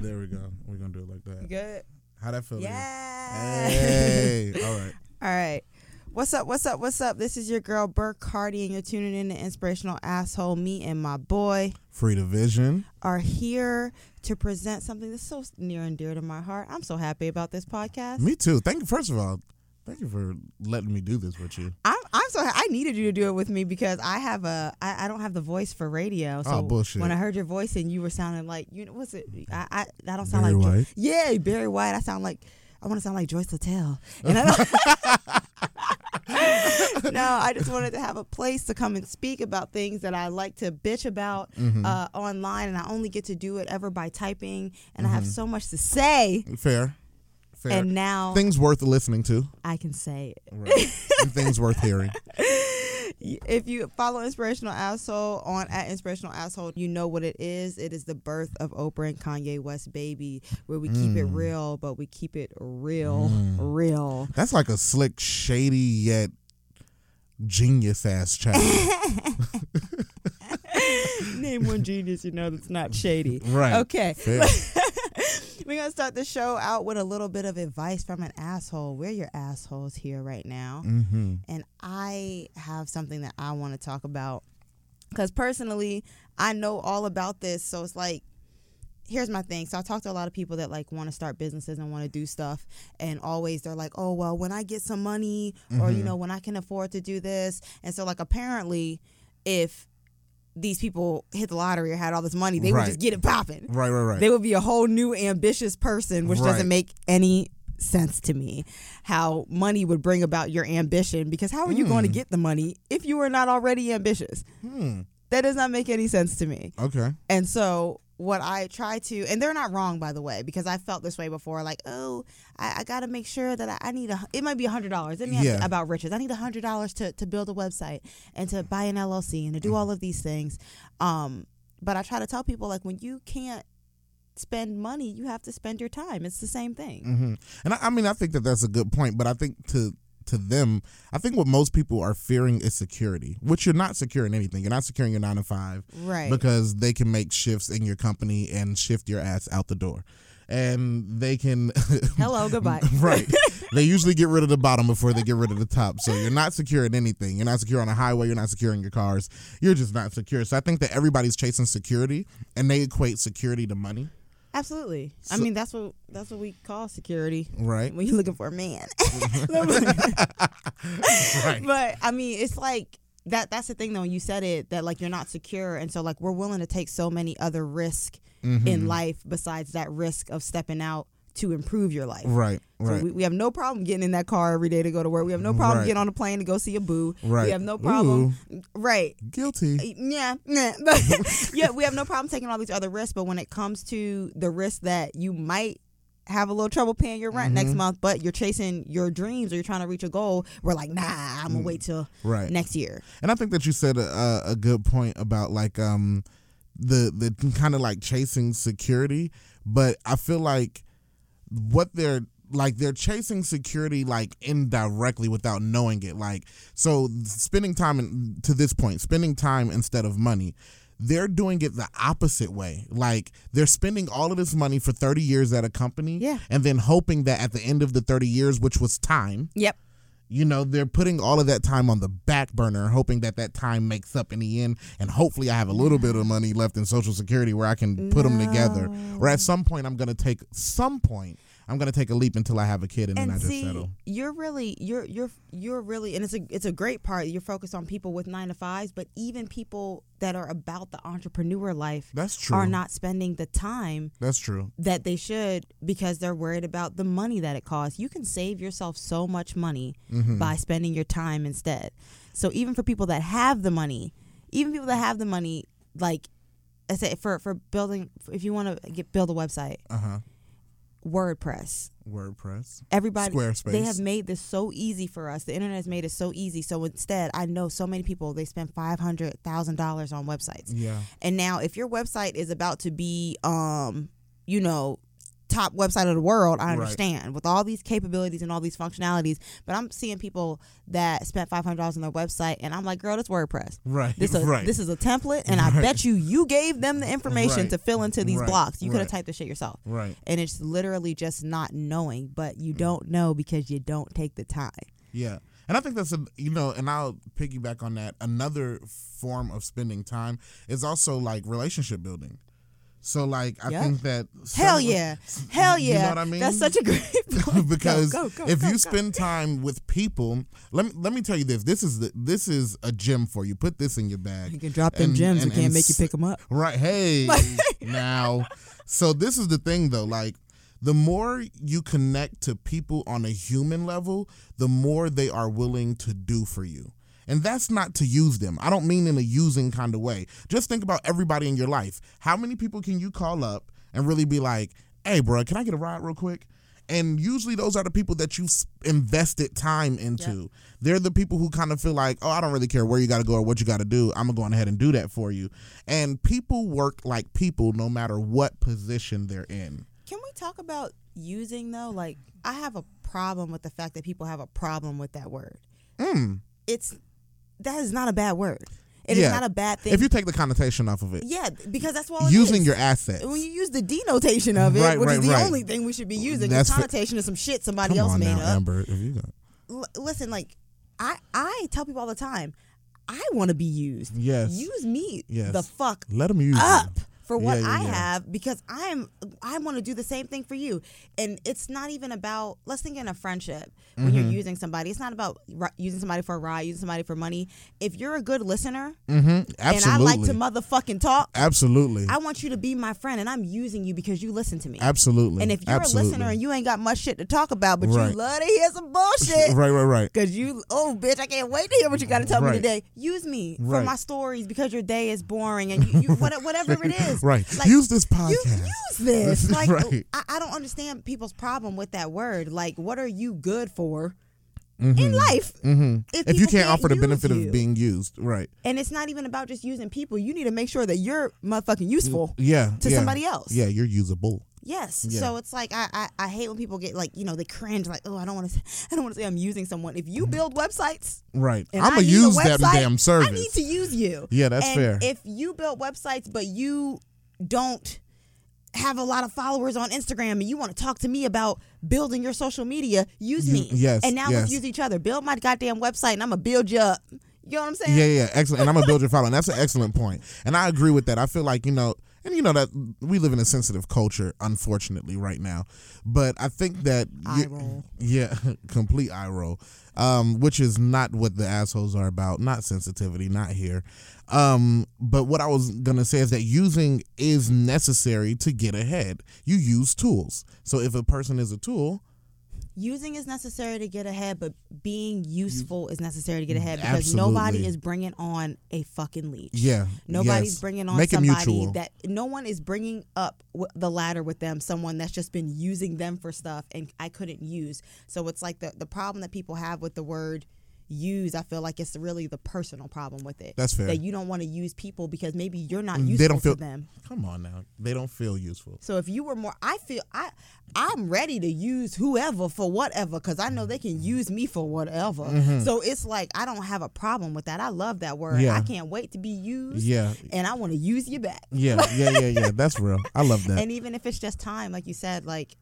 There we go. We're going to do it like that. Good. How'd that feel? Yeah. Hey. All right. All right. What's up? What's up? What's up? This is your girl, Burkardi, and you're tuning in to Inspirational Asshole. Me and my boy, Free the Vision, are here to present something that's so near and dear to my heart. I'm so happy about this podcast. Me too. Thank you. First of all, thank you for letting me do this with you. I'm so happy. I needed you to do it with me because I don't have the voice for radio. So bullshit. When I heard your voice and you were sounding like, you know, what's it? I don't sound like Barry White. Yeah, Barry White. I want to sound like Joyce Latell. And no, I just wanted to have a place to come and speak about things that I like to bitch about online, and I only get to do it ever by typing, and I have so much to say. Fair. And now... things worth listening to. I can say it. Right. And things worth hearing. If you follow Inspirational Asshole on @InspirationalAsshole, you know what it is. It is the birth of Oprah and Kanye West baby, where we keep it real, but we keep it real. That's like a slick, shady, yet genius-ass child. Name one genius you know that's not shady. Right. Okay. Fair. We're going to start the show out with a little bit of advice from an asshole. We're your assholes here right now. Mm-hmm. And I have something that I want to talk about because personally, I know all about this. So it's like, here's my thing. So I talk to a lot of people that like want to start businesses and want to do stuff. And always they're like, oh, well, when I get some money or, you know, when I can afford to do this. And so like apparently if these people hit the lottery or had all this money, they would just get it popping. Right. They would be a whole new ambitious person, which doesn't make any sense to me, how money would bring about your ambition, because how are you going to get the money if you are not already ambitious? That does not make any sense to me. Okay. And so what I try to, and they're not wrong, by the way, because I felt this way before, like, oh, I got to make sure that I need a, it might be $100. It means about riches. I need $100 to build a website and to buy an LLC and to do all of these things. But I try to tell people, like, when you can't spend money, you have to spend your time. It's the same thing. Mm-hmm. And I mean, I think that that's a good point, but I think to them, I think what most people are fearing is security, which you're not securing anything. You're not securing your 9-to-5 because they can make shifts in your company and shift your ass out the door. And they can... hello, goodbye. Right. They usually get rid of the bottom before they get rid of the top. So you're not securing anything. You're not secure on a highway. You're not securing your cars. You're just not secure. So I think that everybody's chasing security and they equate security to money. Absolutely. So, I mean, that's what we call security. Right. When you're looking for a man. Right. But, I mean, it's like, that's the thing, though. You said it, that, like, you're not secure. And so, like, we're willing to take so many other risks in life besides that risk of stepping out to improve your life. Right. So we have no problem getting in that car every day to go to work. We have no problem getting on a plane to go see a boo. Right. We have no problem. Ooh. Right. Guilty. Yeah. Yeah, we have no problem taking all these other risks, but when it comes to the risk that you might have a little trouble paying your rent next month, but you're chasing your dreams or you're trying to reach a goal, we're like, nah, I'm going to wait till next year. And I think that you said a good point about like the kind of like chasing security, but I feel like what they're like, they're chasing security like indirectly without knowing it. Like, so spending time to this point, spending time instead of money, they're doing it the opposite way. Like, they're spending all of this money for 30 years at a company and then hoping that at the end of the 30 years, which was time. Yep. You know, they're putting all of that time on the back burner, hoping that that time makes up in the end. And hopefully I have a little bit of money left in Social Security where I can put them together. Or at some point, I'm going to take a leap until I have a kid and then I just settle. You're really, and it's a great part. You're focused on people with 9-to-5s, but even people that are about the entrepreneur life are not spending the time that they should because they're worried about the money that it costs. You can save yourself so much money by spending your time instead. So even people that have the money, like I say, for building, if you want to build a website, WordPress. Everybody, Squarespace. They have made this so easy for us. The internet has made it so easy. So instead, I know so many people, they spend $500,000 on websites. Yeah. And now if your website is about to be, you know, top website of the world, I understand, with all these capabilities and all these functionalities. But I'm seeing people that spent $500 on their website, and I'm like, girl, that's WordPress. This is a template, and I bet you gave them the information to fill into these blocks. You could have typed this shit yourself. And it's literally just not knowing, but you don't know because you don't take the time. Yeah. And I think that's, and I'll piggyback on that. Another form of spending time is also, like, relationship building. So, like, I think that... Hell yeah. You know what I mean? That's such a great point. Because if you spend time with people... Let me tell you this. This is a gem for you. Put this in your bag. You can drop them gems. We can't make you pick them up. Right. Hey. Now. So, this is the thing, though. Like, the more you connect to people on a human level, the more they are willing to do for you. And that's not to use them. I don't mean in a using kind of way. Just think about everybody in your life. How many people can you call up and really be like, hey, bro, can I get a ride real quick? And usually those are the people that you've invested time into. Yep. They're the people who kind of feel like, oh, I don't really care where you got to go or what you got to do. I'm going to go on ahead and do that for you. And people work like people no matter what position they're in. Can we talk about using, though? Like, I have a problem with the fact that people have a problem with that word. That is not a bad word. It is not a bad thing. If you take the connotation off of it. Yeah, because that's what using your assets. When you use the denotation of it, which is the only thing we should be using, the connotation is some shit somebody else made up. Amber, if you don't. Listen, like, I tell people all the time, I want to be used. Yes. Use me the fuck up. Let them use you. For what I have, because I want to do the same thing for you. And it's not even about, let's think in a friendship, when you're using somebody, it's not about using somebody for a ride, using somebody for money. If you're a good listener, and I like to motherfucking talk, I want you to be my friend, and I'm using you because you listen to me. Absolutely. And if you're a listener and you ain't got much shit to talk about, but you love to hear some bullshit. Right. Because you, oh, bitch, I can't wait to hear what you got to tell me today. Use me for my stories because your day is boring and you whatever it is. Like, use this podcast. Use this. Like, I don't understand people's problem with that word. Like, what are you good for in life? If you can't offer the benefit of being used, And it's not even about just using people. You need to make sure that you're motherfucking useful to somebody else. Yeah, you're usable. Yes. Yeah. So it's like I hate when people get like, they cringe, like, oh, I don't want to say I'm using someone. If you build websites, I'm gonna use that damn service. I need to use you. Yeah, that's fair. If you build websites but you don't have a lot of followers on Instagram and you want to talk to me about building your social media, use me. Yes. And now let's use each other. Build my goddamn website and I'm gonna build you up. You know what I'm saying? Yeah, excellent. And I'm gonna build your following. That's an excellent point. And I agree with that. I feel like, and you know that we live in a sensitive culture, unfortunately, right now. But I think that... Eye roll. Yeah, complete eye roll. Which is not what the assholes are about. Not sensitivity, not here. But what I was going to say is that using is necessary to get ahead. You use tools. So if a person is a tool... Using is necessary to get ahead, but being useful is necessary to get ahead because nobody is bringing on a fucking leech. Yeah. Nobody's bringing on somebody that no one is bringing up the ladder with them, someone that's just been using them for stuff and I couldn't use. So it's like the problem that people have with the word use, I feel like it's really the personal problem with it. That's fair. That you don't want to use people because maybe you're not useful to them. Come on now. They don't feel useful. So if you were more, I'm ready to use whoever for whatever because I know they can use me for whatever. So it's like I don't have a problem with that. I love that word. Yeah. I can't wait to be used. Yeah. And I want to use you back. Yeah. That's real. I love that. And even if it's just time, like you said, like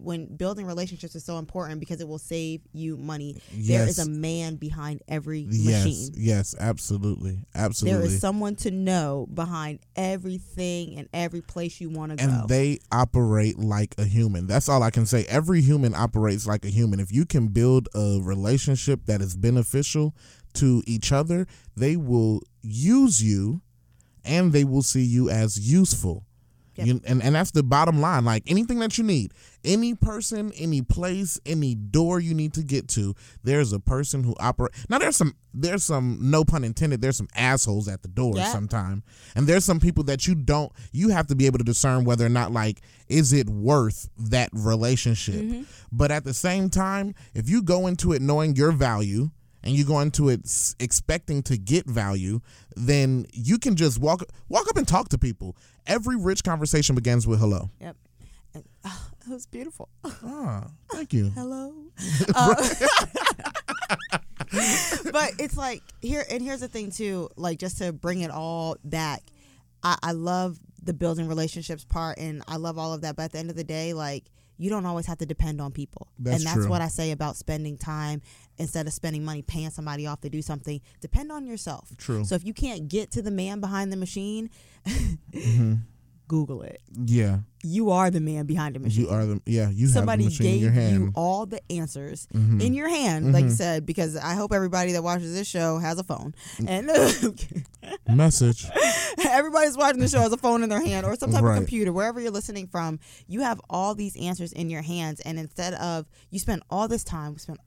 when building relationships is so important because it will save you money. Yes. There is a man behind every machine. Yes, absolutely. There is someone to know behind everything and every place you want to go. And they operate like a human. That's all I can say. Every human operates like a human. If you can build a relationship that is beneficial to each other, they will use you and they will see you as useful. Yep. And that's the bottom line. Like anything that you need, any person, any place, any door you need to get to, there's a person who operates. Now there's some no pun intended. There's some assholes at the door sometime, and there's some people that you have to be able to discern whether or not like is it worth that relationship. But at the same time, if you go into it knowing your value. And you go into it expecting to get value, then you can just walk up and talk to people. Every rich conversation begins with hello. Yep. And, It was beautiful. Oh, thank you. Hello. But it's like, here's the thing too, like, just to bring it all back, I love the building relationships part and I love all of that, but at the end of the day, like, you don't always have to depend on people. That's what I say about spending time instead of spending money, paying somebody off to do something. Depend on yourself. True. So if you can't get to the man behind the machine, mm-hmm. Google it. Yeah. You are the man behind the machine. You somebody have the machine in your hand. Somebody gave you all the answers mm-hmm. in your hand, mm-hmm. like you said, because I hope everybody that watches this show has a phone. And message. Everybody's watching the show has a phone in their hand or some type of computer, wherever you're listening from. You have all these answers in your hands, and instead of you spend all this time, wasted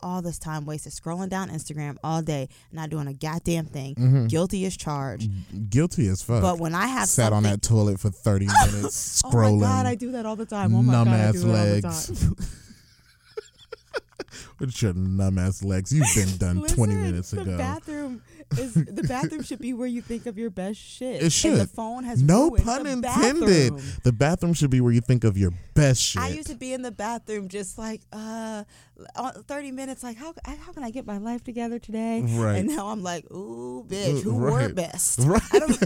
scrolling down Instagram all day, not doing a goddamn thing. Mm-hmm. Guilty as charged. Guilty as fuck. But when I have sat on that toilet for 30 minutes scrolling. Oh my God. I do that all the time. Oh my numb God, ass I do legs. That all the time. With your numb ass legs, you've been done. Listen, 20 minutes ago. The bathroom should be where you think of your best shit. It should. And the phone has no pun intended. The bathroom should be where you think of your best shit. I used to be in the bathroom just like 30 minutes. Like how can I get my life together today? Right. And now I'm like, ooh, bitch, who wore best? Right. I don't.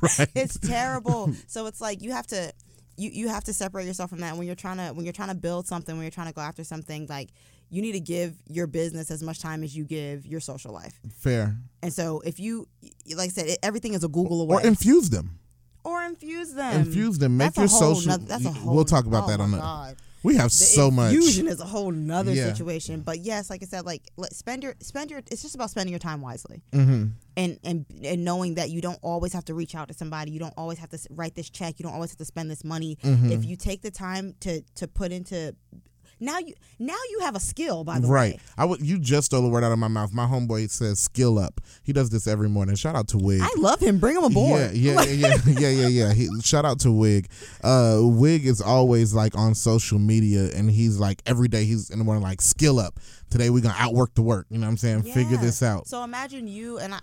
Right. It's terrible. So it's like you have to you have to separate yourself from that. When you're trying to build something, when you're trying to go after something, like, you need to give your business as much time as you give your social life. Fair. And so if you, like I said, everything is a Google away. Or infuse them. Infuse them. Make your social. We'll talk about that on that. We have so much. Fusion is a whole nother situation, but yes, like I said, like spend your. It's just about spending your time wisely, mm-hmm. and knowing that you don't always have to reach out to somebody. You don't always have to write this check. You don't always have to spend this money. Mm-hmm. If you take the time to put into. Now you have a skill, by the way. Right. You just stole the word out of my mouth. My homeboy says skill up. He does this every morning. Shout out to Wig. I love him. Bring him aboard. Yeah. Shout out to Wig. Wig is always like on social media, and he's like every day he's in the morning like skill up. Today we're going to outwork the work. You know what I'm saying? Yeah. Figure this out. So imagine you, and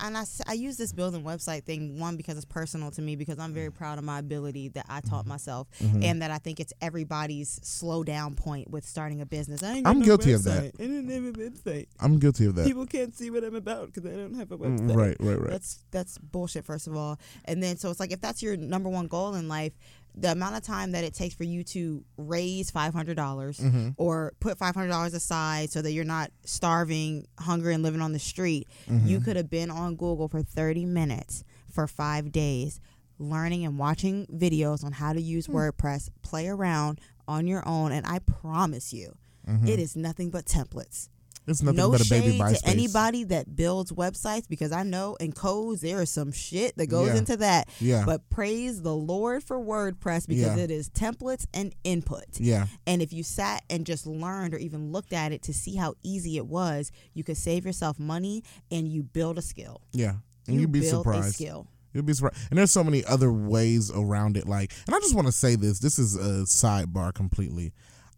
I use this building website thing, one, because it's personal to me, because I'm very proud of my ability that I taught myself, mm-hmm. and that I think it's everybody's slow down point with starting a business. I'm guilty of that. I didn't have a website. I'm guilty of that. People can't see what I'm about because I don't have a website. Right. That's bullshit, first of all. And then, so it's like, if that's your number one goal in life, the amount of time that it takes for you to raise $500 mm-hmm. or put $500 aside so that you're not starving, hungry, and living on the street, mm-hmm. you could have been on Google for 30 minutes for 5 days, learning and watching videos on how to use WordPress, play around on your own, and I promise you, mm-hmm. it is nothing but templates. It's nothing but a baby MySpace. No shade to anybody that builds websites, because I know in codes there is some shit that goes into that. Yeah. But praise the Lord for WordPress, because it is templates and input. Yeah. And if you sat and just learned or even looked at it to see how easy it was, you could save yourself money and you build a skill. Yeah. And you'd be surprised. A skill. You'll be surprised. And there's so many other ways around it. Like, and I just want to say this. This is a sidebar completely.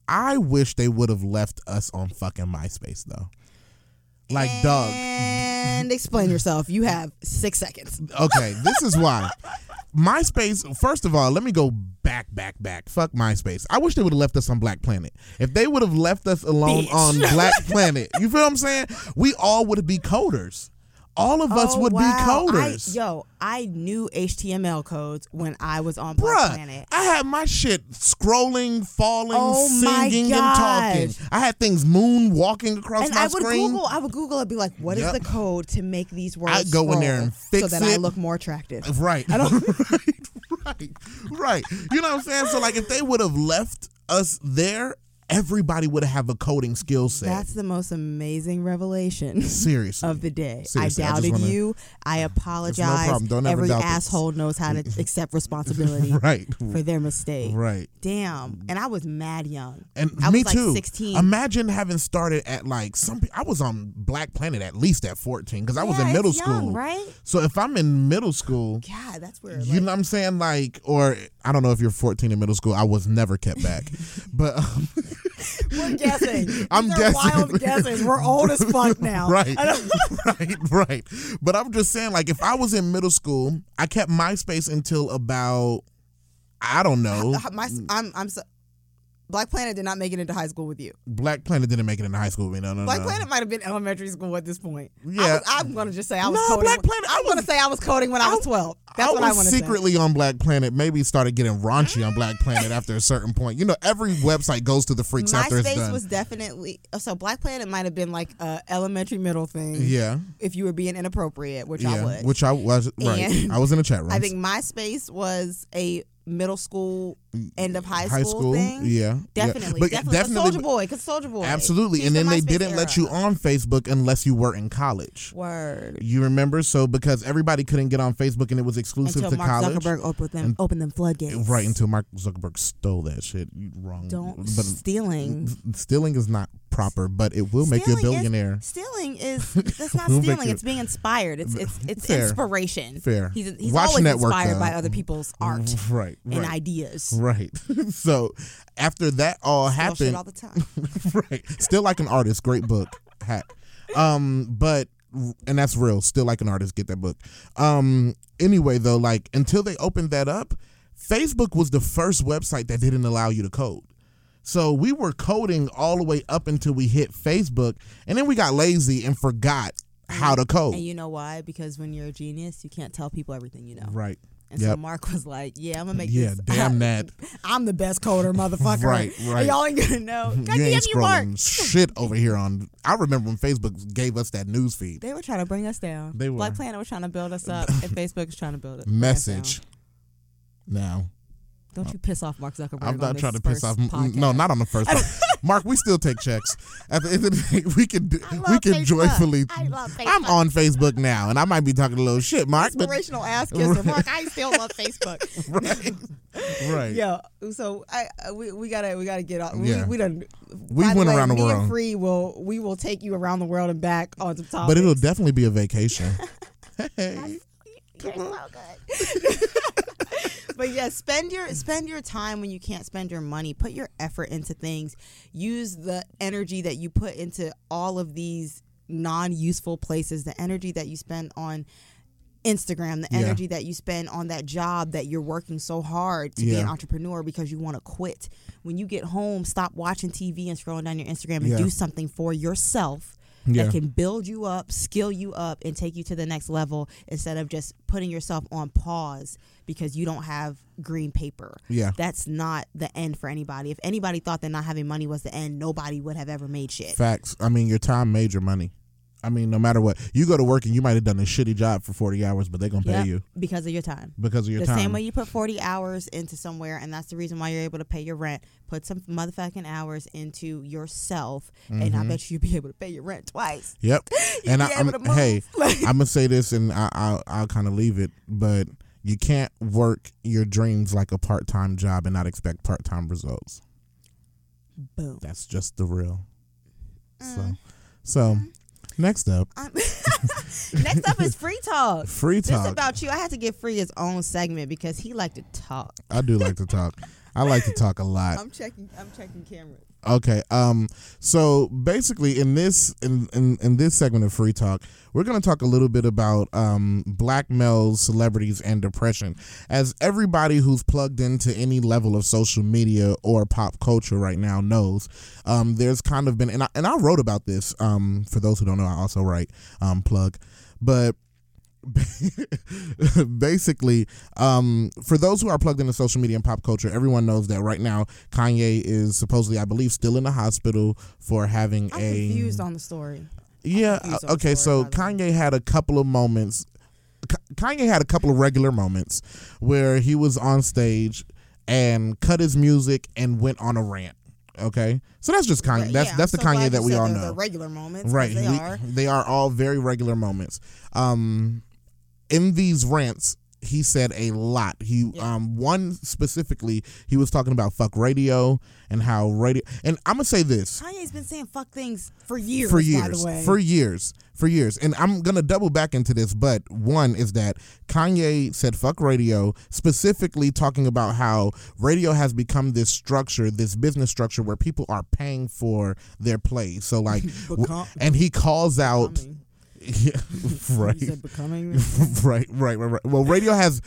I wish they would have left us on fucking MySpace, though. Like, and dog. And explain yourself. You have 6 seconds. Okay, this is why. MySpace, first of all, let me go back. Fuck MySpace. I wish they would have left us on Black Planet. If they would have left us alone on Black Planet, you feel what I'm saying? We all would be coders. All of us would be coders. I knew HTML codes when I was on Black Planet. I had my shit scrolling, falling, singing, and talking. I had things moonwalking across and my screen. I would Google and be like, what is the code to make these words I'd go in there and fix it. So that I look more attractive. Right. I don't Right. You know what I'm saying? So, like, if they would have left us there, everybody would have a coding skill set. That's the most amazing revelation of the day. Seriously, I doubted you. I apologize. No problem. Don't ever doubt asshole this. Knows how to accept responsibility for their mistake. Right. Damn. And I was mad young. And I was too. 16. Imagine having started at like some. I was on Black Planet at least at 14 because I was in middle school. Young, right. So if I'm in middle school, God, that's weird. You know what I'm saying? Like, or I don't know if you're 14 in middle school. I was never kept back, but. We're guessing. Wild guesses. We're old as fuck now. Right. But I'm just saying, like, if I was in middle school, I kept MySpace until about I don't know. Black Planet did not make it into high school with you. Black Planet didn't make it into high school with me. No. Black Planet might have been elementary school at this point. Yeah. I'm going to just say I was coding. Black Planet, I'm going to say I was coding when I was 12. That's what I want to say. I was secretly on Black Planet. Maybe started getting raunchy on Black Planet after a certain point. You know, every website goes to the freaks after it's done. MySpace was definitely... So Black Planet might have been like an elementary middle thing. Yeah. If you were being inappropriate, which I was. Which I was, right. And I was in a chat room. I think MySpace was a... middle school, end of high school thing. Yeah. Definitely. Soldier Boy. Absolutely. And then they didn't let you on Facebook unless you were in college. Word. You remember? So because everybody couldn't get on Facebook and it was exclusive until to Mark college. Until Mark Zuckerberg opened them floodgates. Right, until Mark Zuckerberg stole that shit. Wrong. Stealing. Stealing is not proper, but it will make you a billionaire. That's not stealing. It's being inspired. It's inspiration. Fair. He's always inspired by other people's art. Right. And ideas. Right. So after that all happened. Shit all the time. Right. Still Like an Artist. Great book. Hack. And that's real. Still Like an Artist. Get that book. Anyway, though, like until they opened that up, Facebook was the first website that didn't allow you to code. So we were coding all the way up until we hit Facebook. And then we got lazy and forgot how to code. And you know why? Because when you're a genius, you can't tell people everything you know. Right. And so Mark was like, I'm going to make this. Yeah, damn that. I'm the best coder, motherfucker. Right. And y'all ain't going to know. You ain't scrolling shit over here on... I remember when Facebook gave us that news feed. They were trying to bring us down. They were. Black Planet was trying to build us up, and Facebook was trying to build us Message. Now. Don't you piss off Mark Zuckerberg. I'm not trying to piss off. Podcast. No, not on the first one. Mark, we still take checks. At the end of the day, we can joyfully. I'm on Facebook now, and I might be talking a little shit, Mark. Inspirational ass kisser, right. Mark. I still love Facebook. Right. Yeah. So we gotta get off. Yeah. We went around the world. And Free will take you around the world and back on the top. But it'll definitely be a vacation. Hey. You're so good. But yeah, spend your time when you can't spend your money. Put your effort into things. Use the energy that you put into all of these non-useful places. The energy that you spend on Instagram, the energy that you spend on that job that you're working so hard to be an entrepreneur because you want to quit. When you get home, stop watching TV and scrolling down your Instagram and do something for yourself. Yeah. That can build you up, skill you up, and take you to the next level instead of just putting yourself on pause because you don't have green paper. Yeah. That's not the end for anybody. If anybody thought that not having money was the end, nobody would have ever made shit. Facts. I mean, your time made your money. I mean, no matter what. You go to work and you might have done a shitty job for 40 hours, but they're going to pay you. Because of your time. The same way you put 40 hours into somewhere, and that's the reason why you're able to pay your rent. Put some motherfucking hours into yourself, and I bet you'll be able to pay your rent twice. Yep. And I'm going to say this, and I'll kind of leave it, but you can't work your dreams like a part-time job and not expect part-time results. Boom. That's just the real. So. Next up. Next up is Free Talk. Free Talk. This about you. I had to give Free his own segment because he liked to talk. I do like to talk. I like to talk a lot. I'm checking cameras. Okay. So basically in this segment of Free Talk, we're going to talk a little bit about black males, celebrities, and depression. As everybody who's plugged into any level of social media or pop culture right now knows, there's kind of been, and I wrote about this, for those who don't know, I also write, plug, but basically, for those who are plugged into social media and pop culture, everyone knows that right now Kanye is supposedly, I believe, still in the hospital for having I'm confused on the story. Yeah. Okay. So Kanye had a couple of moments. Kanye had a couple of regular moments where he was on stage and cut his music and went on a rant. Okay, so that's just Kanye. That's the Kanye that we all know. Regular moments, right? They are all very regular moments. In these rants, he said a lot. One specifically, he was talking about fuck radio and how radio. And I'm gonna say this: Kanye's been saying fuck things for years. For years. And I'm gonna double back into this, but one is that Kanye said fuck radio, specifically talking about how radio has become this structure, this business structure where people are paying for their play. So like, and he calls out. Becoming. Right. Well, radio has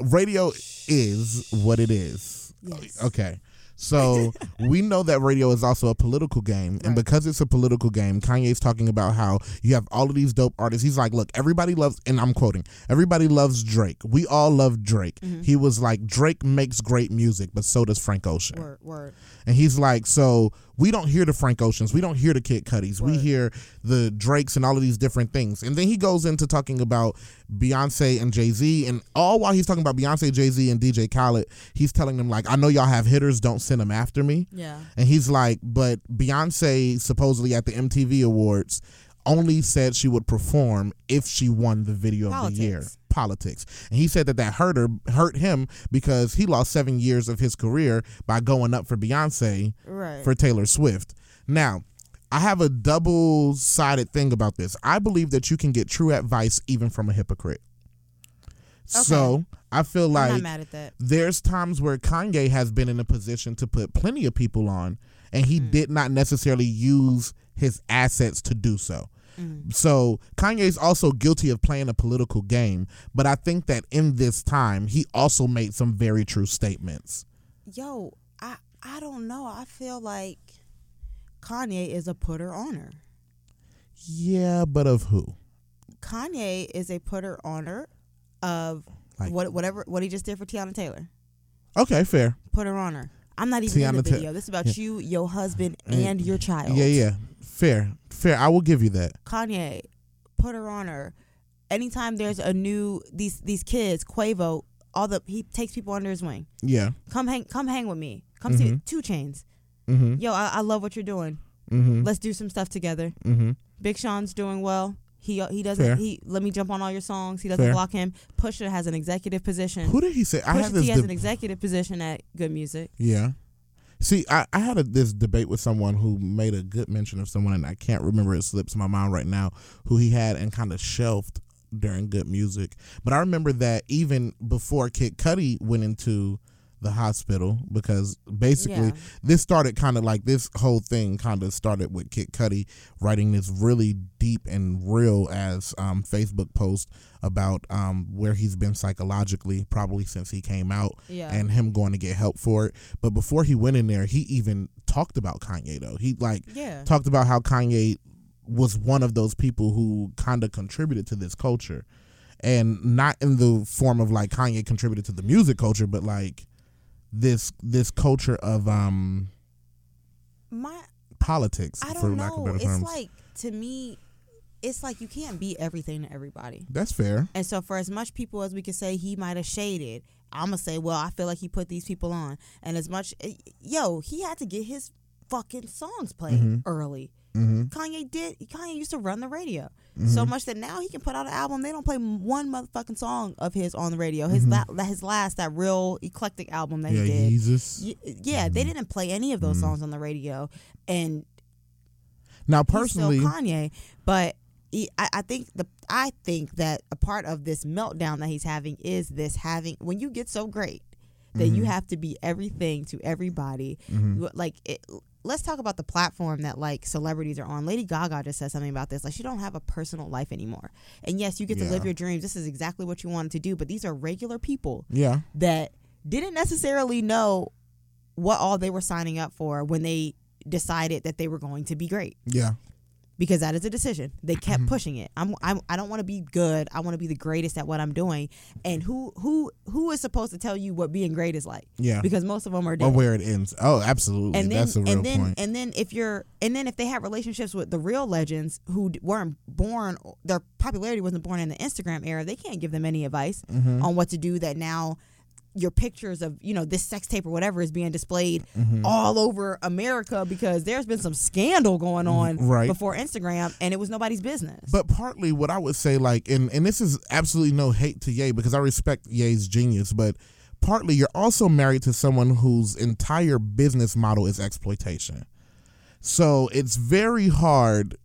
radio is what it is. Yes. Okay. So we know that radio is also a political game. Right. And because it's a political game, Kanye's talking about how you have all of these dope artists. He's like, look, everybody loves, and I'm quoting, everybody loves Drake. We all love Drake. Mm-hmm. He was like, Drake makes great music, but so does Frank Ocean. Word, word. And he's like, so we don't hear the Frank Oceans. We don't hear the Kid Cudis. Word. We hear the Drakes and all of these different things. And then he goes into talking about Beyonce and Jay-Z. And all while he's talking about Beyonce, Jay-Z, and DJ Khaled, he's telling them, like, I know y'all have hitters. Don't send them after me. Yeah. And he's like, but Beyonce supposedly at the MTV Awards only said she would perform if she won the video of the year. Politics. And he said that that hurt him because he lost 7 years of his career by going up for Beyonce for Taylor Swift. Now, I have a double-sided thing about this. I believe that you can get true advice even from a hypocrite. Okay. So I feel like I'm not mad at that. There's times where Kanye has been in a position to put plenty of people on, and he did not necessarily use his assets to do so. So Kanye's also guilty of playing a political game, but I think that in this time, he also made some very true statements. Yo, I don't know. I feel like Kanye is a putter-oner. Yeah, but of who? Kanye is a putter-oner of what he just did for Teyana Taylor. Okay, fair. Put her on her. I'm not even in the video. This is about you, your husband, and your child. Yeah, yeah. Fair. I will give you that. Kanye, put her on her. Anytime there's a new these kids, Quavo, he takes people under his wing. Yeah. Come hang with me. Come see Two Chains. Mm-hmm. Yo, I love what you're doing. Mm-hmm. Let's do some stuff together. Mm-hmm. Big Sean's doing well. He doesn't. Fair. He let me jump on all your songs. He doesn't block him. Pusha has an executive position. Who did he say? Pusha T has an executive position at Good Music. Yeah. See, I had this debate with someone who made a good mention of someone, and I can't remember. It slips my mind right now. Who he had and kind of shelved during Good Music. But I remember that even before Kid Cudi went into the hospital, because basically this started kind of like this whole thing kind of started with Kid Cudi writing this really deep and real as Facebook post about where he's been psychologically probably since he came out and him going to get help for it. But before he went in there, he even talked about Kanye though. He talked about how Kanye was one of those people who kind of contributed to this culture, and not in the form of like Kanye contributed to the music culture, but like this culture of politics, I don't for lack know. Of better terms. It's like, to me, it's like you can't be everything to everybody. That's fair. And so for as much people as we can say he might have shaded, I'm going to say, well, I feel like he put these people on. And as much, he had to get his fucking songs played early. Mm-hmm. Kanye used to run the radio so much that now he can put out an album, they don't play one motherfucking song of his on the radio. His his last real eclectic album that he did, Jesus. They didn't play any of those songs on the radio. And now personally he's still Kanye, but I think that a part of this meltdown that he's having is when you get so great that you have to be everything to everybody, let's talk about the platform that, like, celebrities are on. Lady Gaga just said something about this. Like, she don't have a personal life anymore. And, yes, you get to live your dreams. This is exactly what you wanted to do. But these are regular people that didn't necessarily know what all they were signing up for when they decided that they were going to be great. Yeah. Because that is a decision. They kept pushing it. I don't want to be good. I want to be the greatest at what I'm doing. And who is supposed to tell you what being great is like? Yeah. Because most of them are dead. Or where it ends. Oh, absolutely. And then, that's a real point. And then if they had relationships with the real legends who weren't born, their popularity wasn't born in the Instagram era, they can't give them any advice on what to do. That now your pictures of, this sex tape or whatever is being displayed all over America because there's been some scandal going on before Instagram, and it was nobody's business. But partly what I would say, like, and this is absolutely no hate to Ye, because I respect Ye's genius, but partly you're also married to someone whose entire business model is exploitation. So it's very hard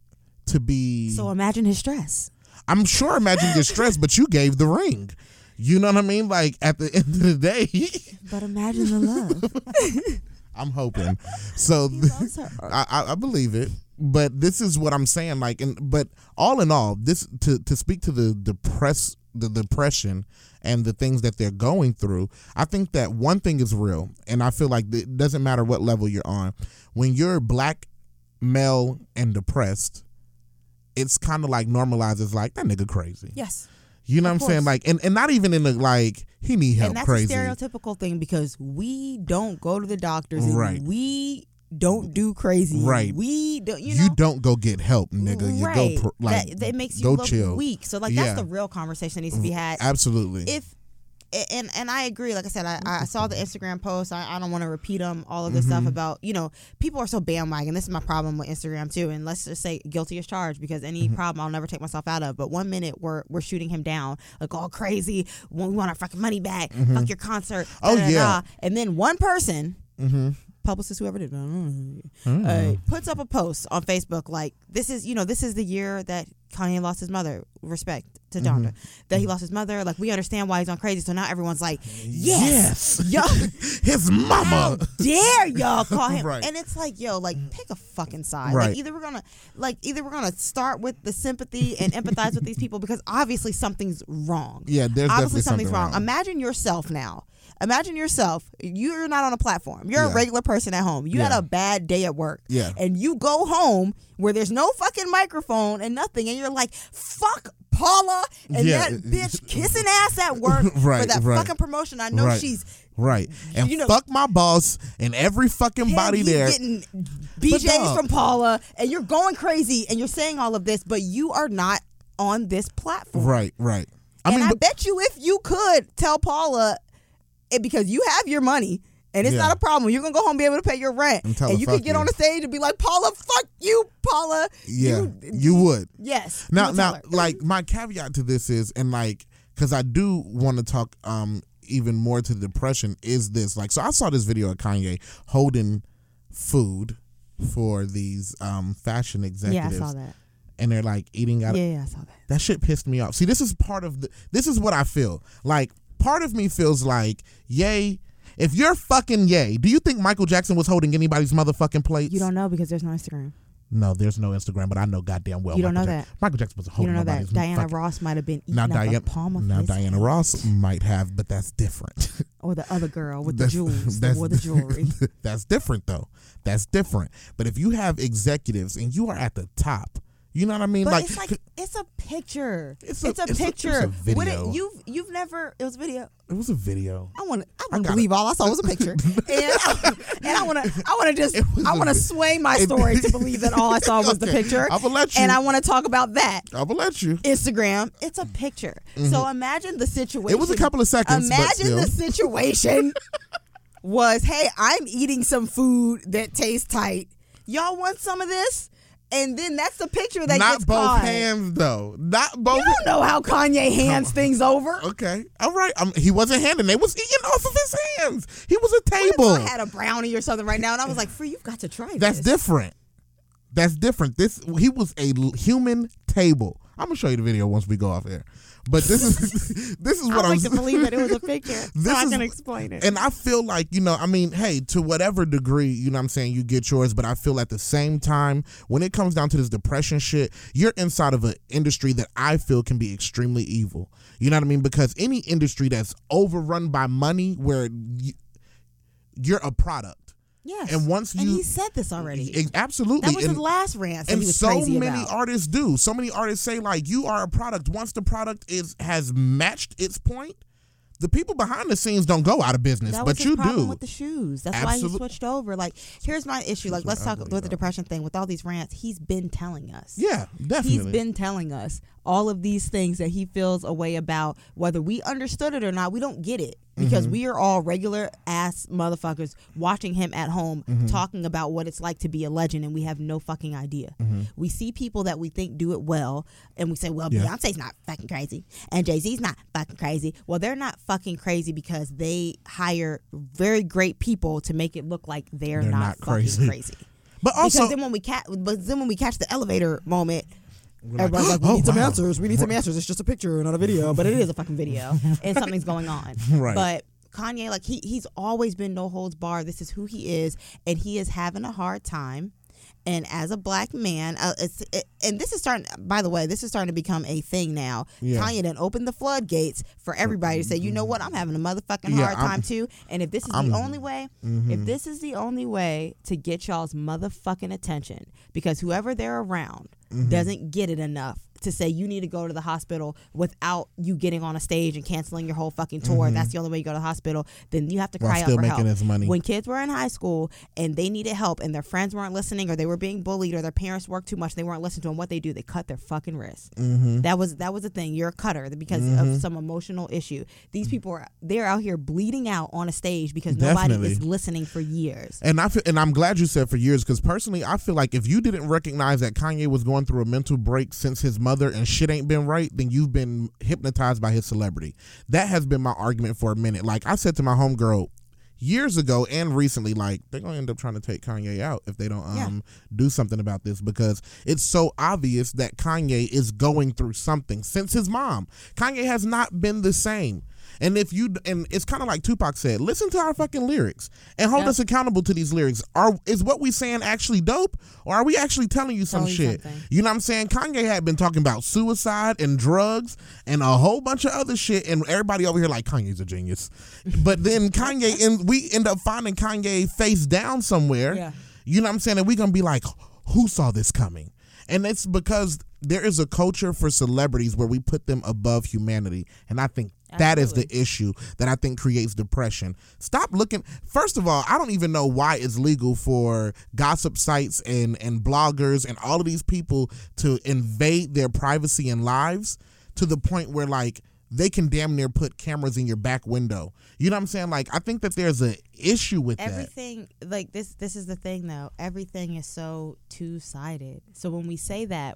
to be... So imagine his stress. I'm sure imagine his stress, but you gave the ring. You know what I mean? Like, at the end of the day. But imagine the love. I'm hoping. So he loves her. I believe it. But this is what I'm saying. Like, but all in all, this to speak to the depression and the things that they're going through, I think that one thing is real, and I feel like it doesn't matter what level you're on. When you're black, male, and depressed, it's kind of like normalized. It's like, that nigga crazy. Yes. You know what I'm saying? Like, and not even in the, like, he need help crazy. And that's a stereotypical thing because we don't go to the doctors. Right. And we don't do crazy. Right. We don't, you know. You don't go get help, nigga. Right. You go, like, that makes you look chill. Weak. So, like, that's the real conversation that needs to be had. Absolutely. And I agree. Like I said, I saw the Instagram post. I don't want to repeat them, all of this stuff about, you know, people are so bandwagon. This is my problem with Instagram, too. And let's just say guilty as charged, because any problem I'll never take myself out of. But one minute we're shooting him down, like all crazy. We want our fucking money back. Fuck your concert. And then one person, publicist, whoever did, puts up a post on Facebook like, this is, you know, this is the year that Kanye lost his mother. Respect to Donda, that he lost his mother. Like, we understand why he's on crazy. So now everyone's like, yes, y'all, his mama. How dare y'all call him? Right. And it's like, yo, like, pick a fucking side. Right. Like, either we're gonna start with the sympathy and empathize with these people, because obviously something's wrong. Yeah, there's obviously something's wrong. Imagine yourself now. Imagine yourself. You're not on a platform. You're a regular person at home. You had a bad day at work. Yeah. And you go home where there's no fucking microphone and nothing, and you're like, fuck Paula and that bitch kissing ass at work for that fucking promotion. I know she's... Right. And you know, fuck my boss and every fucking body there. Getting BJs from Paula, and you're going crazy, and you're saying all of this, but you are not on this platform. Right, right. I mean, I bet you if you could tell Paula... because you have your money and it's not a problem. You're going to go home and be able to pay your rent. And you can get on the stage and be like, Paula, fuck you, Paula. Yeah, you would. Yes. Now, like, my caveat to this is, and like, because I do want to talk even more to the depression, is this. Like, so I saw this video of Kanye holding food for these fashion executives. Yeah, I saw that. And they're like eating out of. Yeah, I saw that. That shit pissed me off. See, this is part of the. This is what I feel. Like, part of me feels like, yay, if you're fucking yay, do you think Michael Jackson was holding anybody's motherfucking plates? You don't know because there's no Instagram. No, there's no Instagram, but I know goddamn well. You don't know that. Michael Jackson was holding nobody's motherfucking... Diana Ross might have been eating up a palm of his. Now, Diana Ross might have, but that's different. Or the other girl with the jewels, or the jewelry. That's different, though. That's different. But if you have executives and you are at the top... You know what I mean? But like, it's like, it's a picture. It's a picture. It's a video. It was a video. It was a video. I believe all I saw was a picture. and I want to sway my story to believe that all I saw was the picture. I'm gonna let you. And I want to talk about that. I'm gonna let you. Instagram. It's a picture. Mm-hmm. So imagine the situation. It was a couple of seconds. Imagine the situation was, hey, I'm eating some food that tastes tight. Y'all want some of this? And then that's the picture that gets caught. Not both hands, though. Not both. You don't know how Kanye hands things over. Okay. All right. He wasn't handing. They was eating off of his hands. He was a table. What if I had a brownie or something right now, and I was like, Free, you've got to try this. That's different. That's different. He was a human table. I'm going to show you the video once we go off air. But this is what I'm saying. I like to believe that it was a picture, so I can explain it. And I feel like, you know, I mean, hey, to whatever degree, you know what I'm saying, you get yours, but I feel at the same time, when it comes down to this depression shit, you're inside of an industry that I feel can be extremely evil. You know what I mean? Because any industry that's overrun by money, where you're a product. Yes. And he said this already. Absolutely. That was his last rant. And he was artists do. So many artists say, like, you are a product. Once the product has matched its point, the people behind the scenes don't go out of business. That was his problem with the shoes. That's why he switched over. Like, here's my issue. Like, let's talk about the depression thing. With all these rants, he's been telling us. Yeah, definitely. He's been telling us all of these things that he feels a way about. Whether we understood it or not, we don't get it. Because we are all regular ass motherfuckers watching him at home talking about what it's like to be a legend, and we have no fucking idea. We see people that we think do it well, and we say, well, Beyonce's not fucking crazy and Jay-Z's not fucking crazy. Well, they're not fucking crazy because they hire very great people to make it look like they're not fucking crazy. But also, because then when we catch the elevator moment, everybody's like, we need some answers. We need some answers. It's just a picture, not a video. But it is a fucking video. And something's going on. Right. But Kanye, like, he's always been no holds barred. This is who he is. And he is having a hard time. And as a black man, and this is starting, by the way, this is starting to become a thing now. Yeah. Kanye done opened the floodgates for everybody to say, you know what, I'm having a motherfucking hard time too. And if this is the only way, if this is the only way to get y'all's motherfucking attention, because whoever they're around doesn't get it enough to say you need to go to the hospital without you getting on a stage and canceling your whole fucking tour. That's the only way you go to the hospital. Then you have to cry out for help. When kids were in high school and they needed help and their friends weren't listening or they were being bullied or their parents worked too much, they weren't listening to them, what they do, they cut their fucking wrist. That was the thing. You're a cutter because of some emotional issue. These people are, they're out here bleeding out on a stage because nobody is listening for years. And I feel, and I'm glad you said for years, because personally I feel like if you didn't recognize that Kanye was going through a mental break since his mother and shit ain't been right, then you've been hypnotized by his celebrity. That has been my argument for a minute. Like I said to my homegirl years ago and recently, like, they're gonna end up trying to take Kanye out if they don't do something about this, because it's so obvious that Kanye is going through something since his mom. Kanye has not been the same. And if you, and it's kind of like Tupac said, listen to our fucking lyrics and hold us accountable to these lyrics. Is what we saying actually dope, or are we actually telling you some shit? Something. You know what I'm saying? Kanye had been talking about suicide and drugs and a whole bunch of other shit, and everybody over here like, Kanye's a genius. But then Kanye, and we end up finding Kanye face down somewhere. Yeah. You know what I'm saying? And we're going to be like, who saw this coming? And it's because there is a culture for celebrities where we put them above humanity. And I think that is the issue that I think creates depression. Stop looking. First of all, I don't even know why it's legal for gossip sites and bloggers and all of these people to invade their privacy and lives to the point where, like, they can damn near put cameras in your back window. You know what I'm saying? Like, I think that there's an issue with everything, that. Like, this is the thing, though. Everything is so two-sided. So when we say that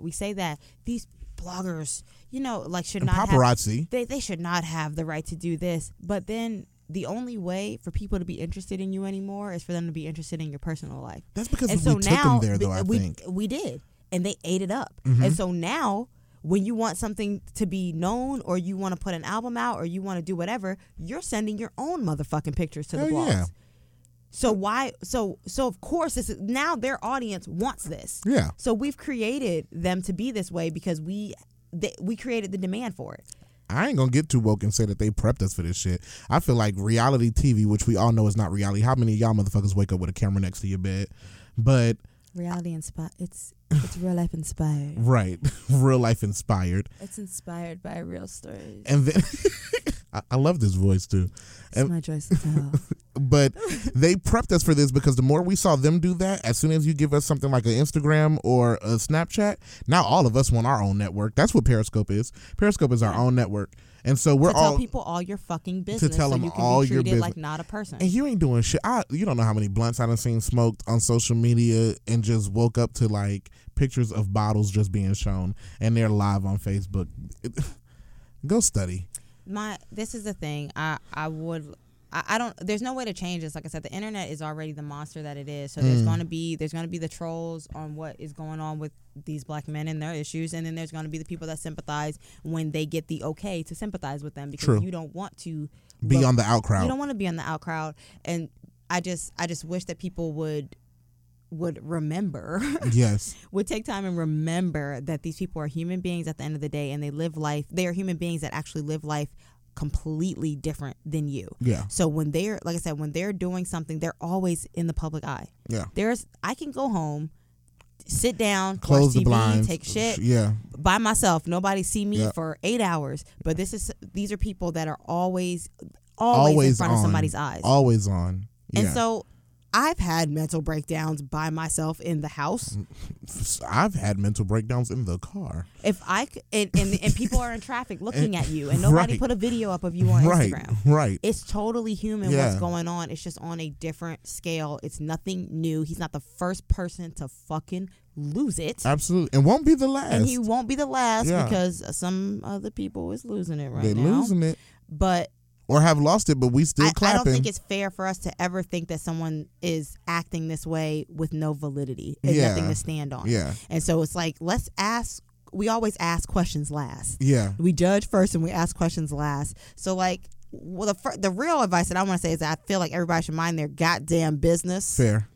these bloggers, you know, like, should not paparazzi. Have... They should not have the right to do this. But then... the only way for people to be interested in you anymore is for them to be interested in your personal life. That's because we took them there, though, I think. We did. And they ate it up. And so now... when you want something to be known or you want to put an album out or you want to do whatever, you're sending your own motherfucking pictures to the blogs. Yeah. So why? So of course, this is, now their audience wants this. Yeah. So we've created them to be this way because we created the demand for it. I ain't gonna get too woke and say that they prepped us for this shit. I feel like reality TV, which we all know is not reality. How many of y'all motherfuckers wake up with a camera next to your bed? But... reality inspired. It's real life inspired. Right. Real life inspired. It's inspired by real stories. And then I love this voice too. It's my Joyce Latell. But they prepped us for this because the more we saw them do that, as soon as you give us something like an Instagram or a Snapchat, now all of us want our own network. That's what Periscope is. Periscope is our own network. And so we're all... to tell people all your fucking business. To tell them so you can all be treated your business. Like not a person. And you ain't doing shit. You don't know how many blunts I done seen smoked on social media and just woke up to like pictures of bottles just being shown and they're live on Facebook. Go study. This is the thing. I don't. There's no way to change this. Like I said, the internet is already the monster that it is. So there's gonna be the trolls on what is going on with these black men and their issues, and then there's gonna be the people that sympathize when they get the okay to sympathize with them because you don't want to be on the out crowd. You don't want to be on the out crowd, and I just wish that people would remember. Yes. Would take time and remember that these people are human beings at the end of the day, and they live life. They are human beings that actually live life completely different than you. Yeah. So when they're, like I said, when they're doing something, they're always in the public eye. Yeah. I can go home, sit down, close the blinds, take shit. Yeah. By myself, nobody see me for 8 hours. But these are people that are always in front of somebody's eyes. Always on. Yeah. And so I've had mental breakdowns by myself in the house. I've had mental breakdowns in the car. If I and people are in traffic looking at you and nobody put a video up of you on Instagram. Right. It's totally human what's going on. It's just on a different scale. It's nothing new. He's not the first person to fucking lose it. Absolutely. And won't be the last. And he won't be the last because some other people is losing it right now. They're losing it. But or have lost it, but we still clapping. I don't think it's fair for us to ever think that someone is acting this way with no validity and nothing to stand on. Yeah. And so it's like, let's ask. We always ask questions last. Yeah. We judge first and we ask questions last. So like, well, the real advice that I want to say is that I feel like everybody should mind their goddamn business. Fair.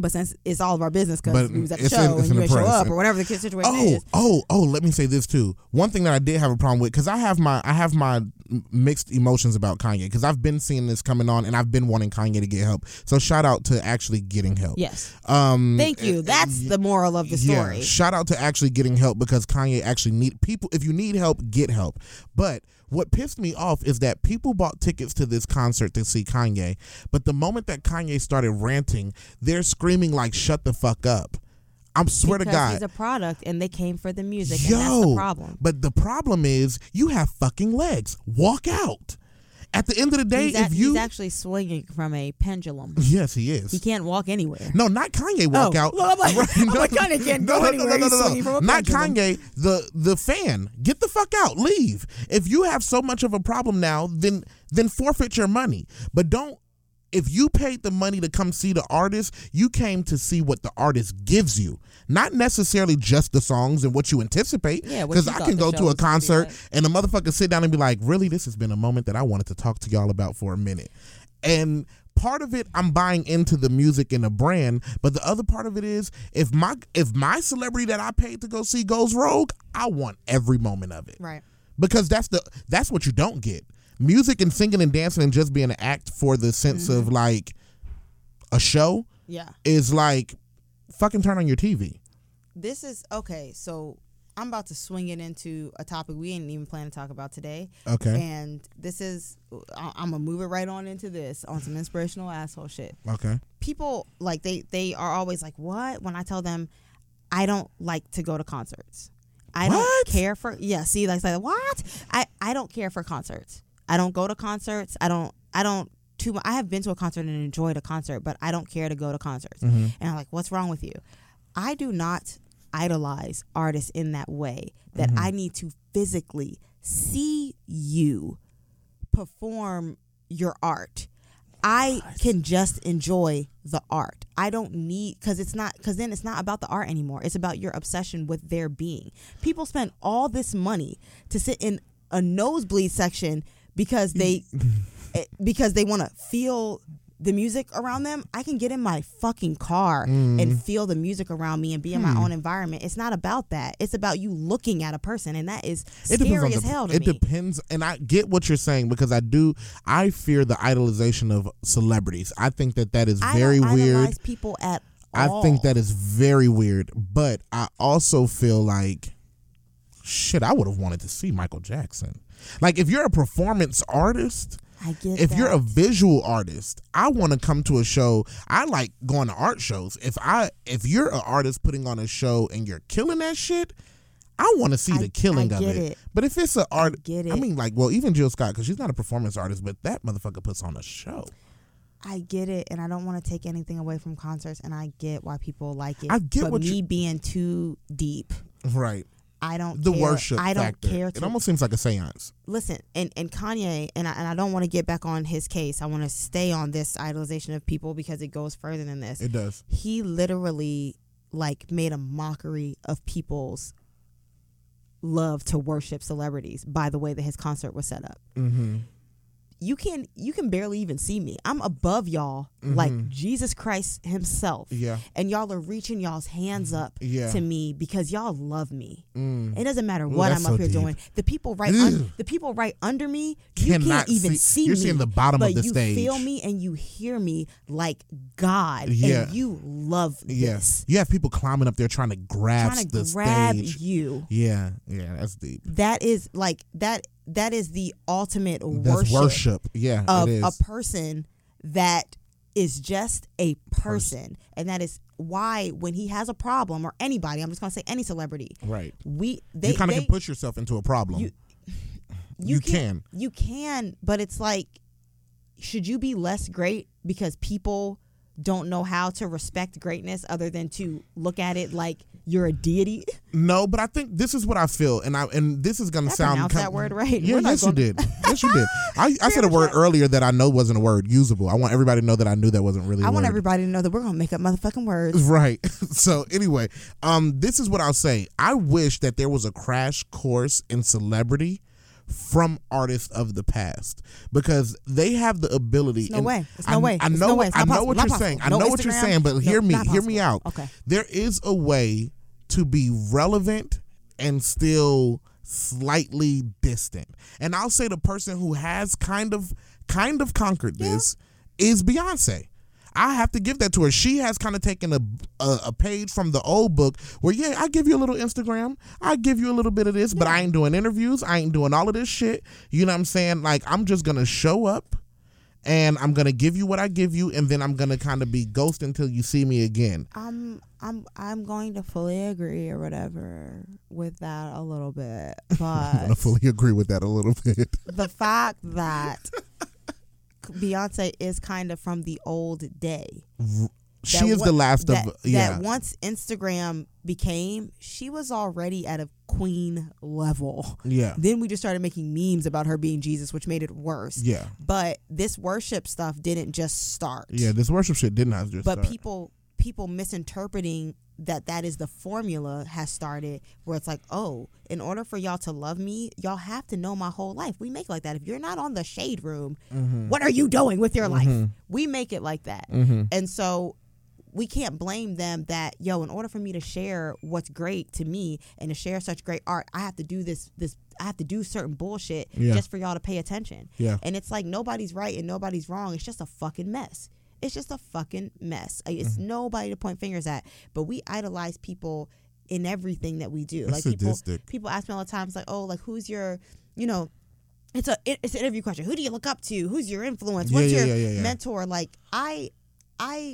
But since it's all of our business, because we was at the show and you didn't show up or whatever the kid's situation is. Let me say this too. One thing that I did have a problem with, because I have my mixed emotions about Kanye, because I've been seeing this coming on and I've been wanting Kanye to get help. So shout out to actually getting help. Yes. Thank you. That's the moral of the story. Yeah, shout out to actually getting help, because Kanye actually need people. If you need help, get help. But what pissed me off is that people bought tickets to this concert to see Kanye, but the moment that Kanye started ranting, they're screaming like, shut the fuck up. I swear to God. He's a product and they came for the music. Yo, and that's the problem. But the problem is you have fucking legs. Walk out. At the end of the day, he's actually swinging from a pendulum. Yes, he is. He can't walk anywhere. No, not Kanye walk out. Well, I'm like, Kanye can't go anywhere. No. Not pendulum. Kanye, the fan. Get the fuck out. Leave. If you have so much of a problem now, then forfeit your money. But don't. If you paid the money to come see the artist, you came to see what the artist gives you, not necessarily just the songs and what you anticipate. Yeah, because I can go to a concert and a motherfucker sit down and be like, really, this has been a moment that I wanted to talk to y'all about for a minute. And part of it, I'm buying into the music and the brand, but the other part of it is, if my celebrity that I paid to go see goes rogue, I want every moment of it. Right. Because that's what you don't get. Music and singing and dancing and just being an act for the sense of like a show is like fucking turn on your TV. This is okay. So I'm about to swing it into a topic we didn't even plan to talk about today. Okay. And this is, I'm going to move it right on into this on some inspirational asshole shit. Okay. People like they are always like, what? When I tell them I don't like to go to concerts. I don't care for, like what? I don't care for concerts. I don't go to concerts. I have been to a concert and enjoyed a concert, but I don't care to go to concerts. Mm-hmm. And I'm like, what's wrong with you? I do not idolize artists in that way that I need to physically see you perform your art. I can just enjoy the art. I don't need, because then it's not about the art anymore. It's about your obsession with their being. People spend all this money to sit in a nosebleed section because they want to feel the music around them. I can get in my fucking car and feel the music around me and be in my own environment. It's not about that. It's about you looking at a person, and that is scary as hell to me. It depends, and I get what you're saying, because I fear the idolization of celebrities. I think that is very weird. I don't idolize people at all. I think that is very weird, but I also feel like, shit, I would have wanted to see Michael Jackson. Like, if you're a performance artist... I get if that. You're a visual artist, I want to come to a show. I like going to art shows. If you're an artist putting on a show and you're killing that shit, I want to see the killing of it. But if it's an art, I mean, like, well, even Jill Scott, because she's not a performance artist, but that motherfucker puts on a show. I get it, and I don't want to take anything away from concerts, and I get why people like it. I get but what me being too deep, right? I don't care. The worship factor. I don't care. It almost seems like a seance. Listen, and Kanye, and I don't want to get back on his case. I want to stay on this idolization of people because it goes further than this. It does. He literally, like, made a mockery of people's love to worship celebrities by the way that his concert was set up. Mm-hmm. You can barely even see me. I'm above y'all, like Jesus Christ himself. Yeah. And y'all are reaching y'all's hands up to me because y'all love me. It doesn't matter what I'm up here doing. The people right under me, you can't even see me. You're seeing the bottom of the stage. But you feel me and you hear me like God. Yeah. And you love this. You have people climbing up there trying to grab the stage. You. Yeah. Yeah, that's deep. That is like that. That is the ultimate worship of a person that is just a person. And that is why when he has a problem, or anybody, I'm just going to say any celebrity. Right. You kind of can push yourself into a problem. You can. You can, but it's like, should you be less great because people don't know how to respect greatness other than to look at it like you're a deity? No, but I think this is what I feel, and this is gonna sound. I pronounced that word right. Yeah, yes, you did. I said a word earlier that I know wasn't a word usable. I want everybody to know that I knew that wasn't really. I want everybody to know that we're gonna make up motherfucking words. Right. So anyway, this is what I'll say. I wish that there was a crash course in celebrity from artists of the past because they have the ability. I know what you're saying, but hear me out. Okay. There is a way to be relevant and still slightly distant. And I'll say the person who has kind of conquered this is Beyonce. I have to give that to her. She has kind of taken a page from the old book where, I give you a little Instagram. I give you a little bit of this, but I ain't doing interviews. I ain't doing all of this shit. You know what I'm saying? Like, I'm just going to show up and I'm going to give you what I give you. And then I'm going to kind of be ghost until you see me again. I'm going to fully agree or whatever with that a little bit. But I'm going to fully agree with that a little bit. The fact that... Beyonce is kind of from the old day. That once Instagram became, she was already at a queen level. Yeah. Then we just started making memes about her being Jesus, which made it worse. Yeah. But this worship stuff didn't just start. Yeah, this worship shit did not just start. But people misinterpreting that is the formula has started where it's like, oh, in order for y'all to love me, y'all have to know my whole life. We make like that. If you're not on the Shade Room, what are you doing with your life? We make it like that. And so we can't blame them that, in order for me to share what's great to me and to share such great art, I have to do this. I have to do certain bullshit just for y'all to pay attention. Yeah. And it's like nobody's right and nobody's wrong. It's just a fucking mess. It's just a fucking mess. It's nobody to point fingers at. But we idolize people in everything that we do. That's like people ask me all the time, it's like, oh, like who's your, it's an interview question. Who do you look up to? Who's your influence? What's your mentor? Like I am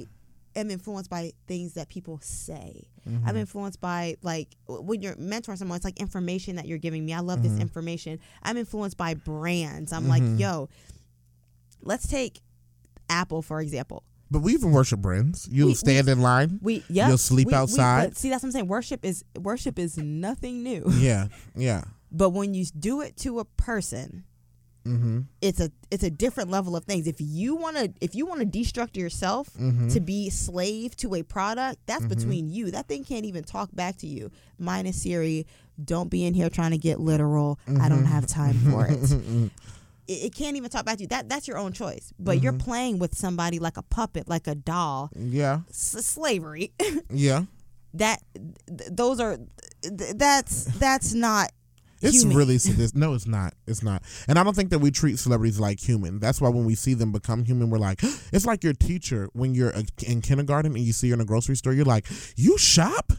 influenced by things that people say. I'm influenced by, like, when you're mentoring someone, it's like information that you're giving me. I love this information. I'm influenced by brands. I'm like, let's take Apple, for example. But we even worship brands. You'll stand in line. You'll sleep outside. But see, that's what I'm saying. Worship is nothing new. Yeah, yeah. But when you do it to a person, it's a different level of things. If you wanna destruct yourself to be slave to a product, that's between you. That thing can't even talk back to you. Mine is Siri. Don't be in here trying to get literal. I don't have time for it. It can't even talk back to you. That's your own choice. But you're playing with somebody like a puppet, like a doll. Yeah. Slavery. Yeah. That's not human. It's really sadistic. No, it's not. It's not. And I don't think that we treat celebrities like human. That's why when we see them become human, we're like, it's like your teacher when you're in kindergarten and you see her in a grocery store. You're like, you shop?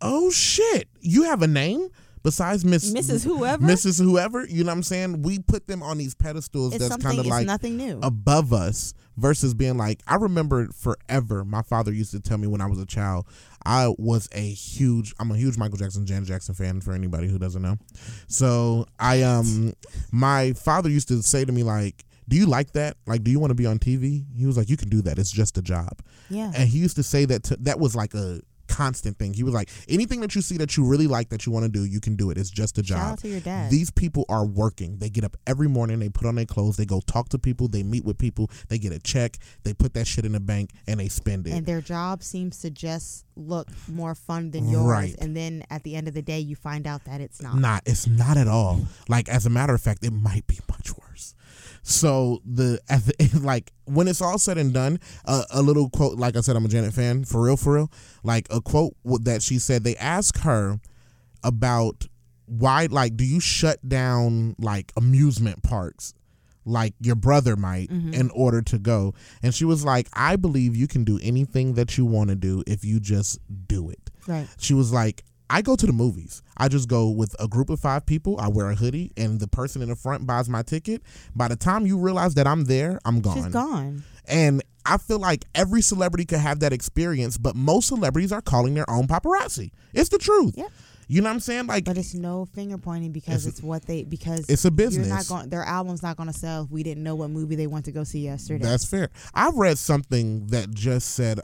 Oh, shit. You have a name? Besides Mrs. Whoever, you know what I'm saying? We put them on these pedestals that's kind of like nothing new above us versus being like, I remember forever my father used to tell me when I was a child, I'm a huge Michael Jackson, Janet Jackson fan for anybody who doesn't know. So my father used to say to me like, do you like that? Like, do you want to be on TV? He was like, you can do that. It's just a job. Yeah. And he used to say that that was like a constant thing. He was like, anything that you see that you really like that you want to do, you can do it. It's just a job. Shout out to your dad. These people are working. They get up every morning, they put on their clothes, they go talk to people, they meet with people, they get a check, they put that shit in the bank and they spend it. And their job seems to just look more fun than yours. Right. And then at the end of the day you find out that it's not. It's not at all. Like, as a matter of fact, it might be much worse. So when it's all said and done, a little quote, like I said, I'm a Janet fan, for real, like a quote that she said, they asked her about why, like, do you shut down like amusement parks like your brother might in order to go? And she was like, I believe you can do anything that you want to do if you just do it. Right. She was like, I go to the movies. I just go with a group of 5 people. I wear a hoodie, and the person in the front buys my ticket. By the time you realize that I'm there, I'm gone. She's gone. And I feel like every celebrity could have that experience, but most celebrities are calling their own paparazzi. It's the truth. Yep. You know what I'm saying? Like, but it's no finger pointing because because it's a business. Their album's not going to sell if we didn't know what movie they went to go see yesterday. That's fair. I read something that just said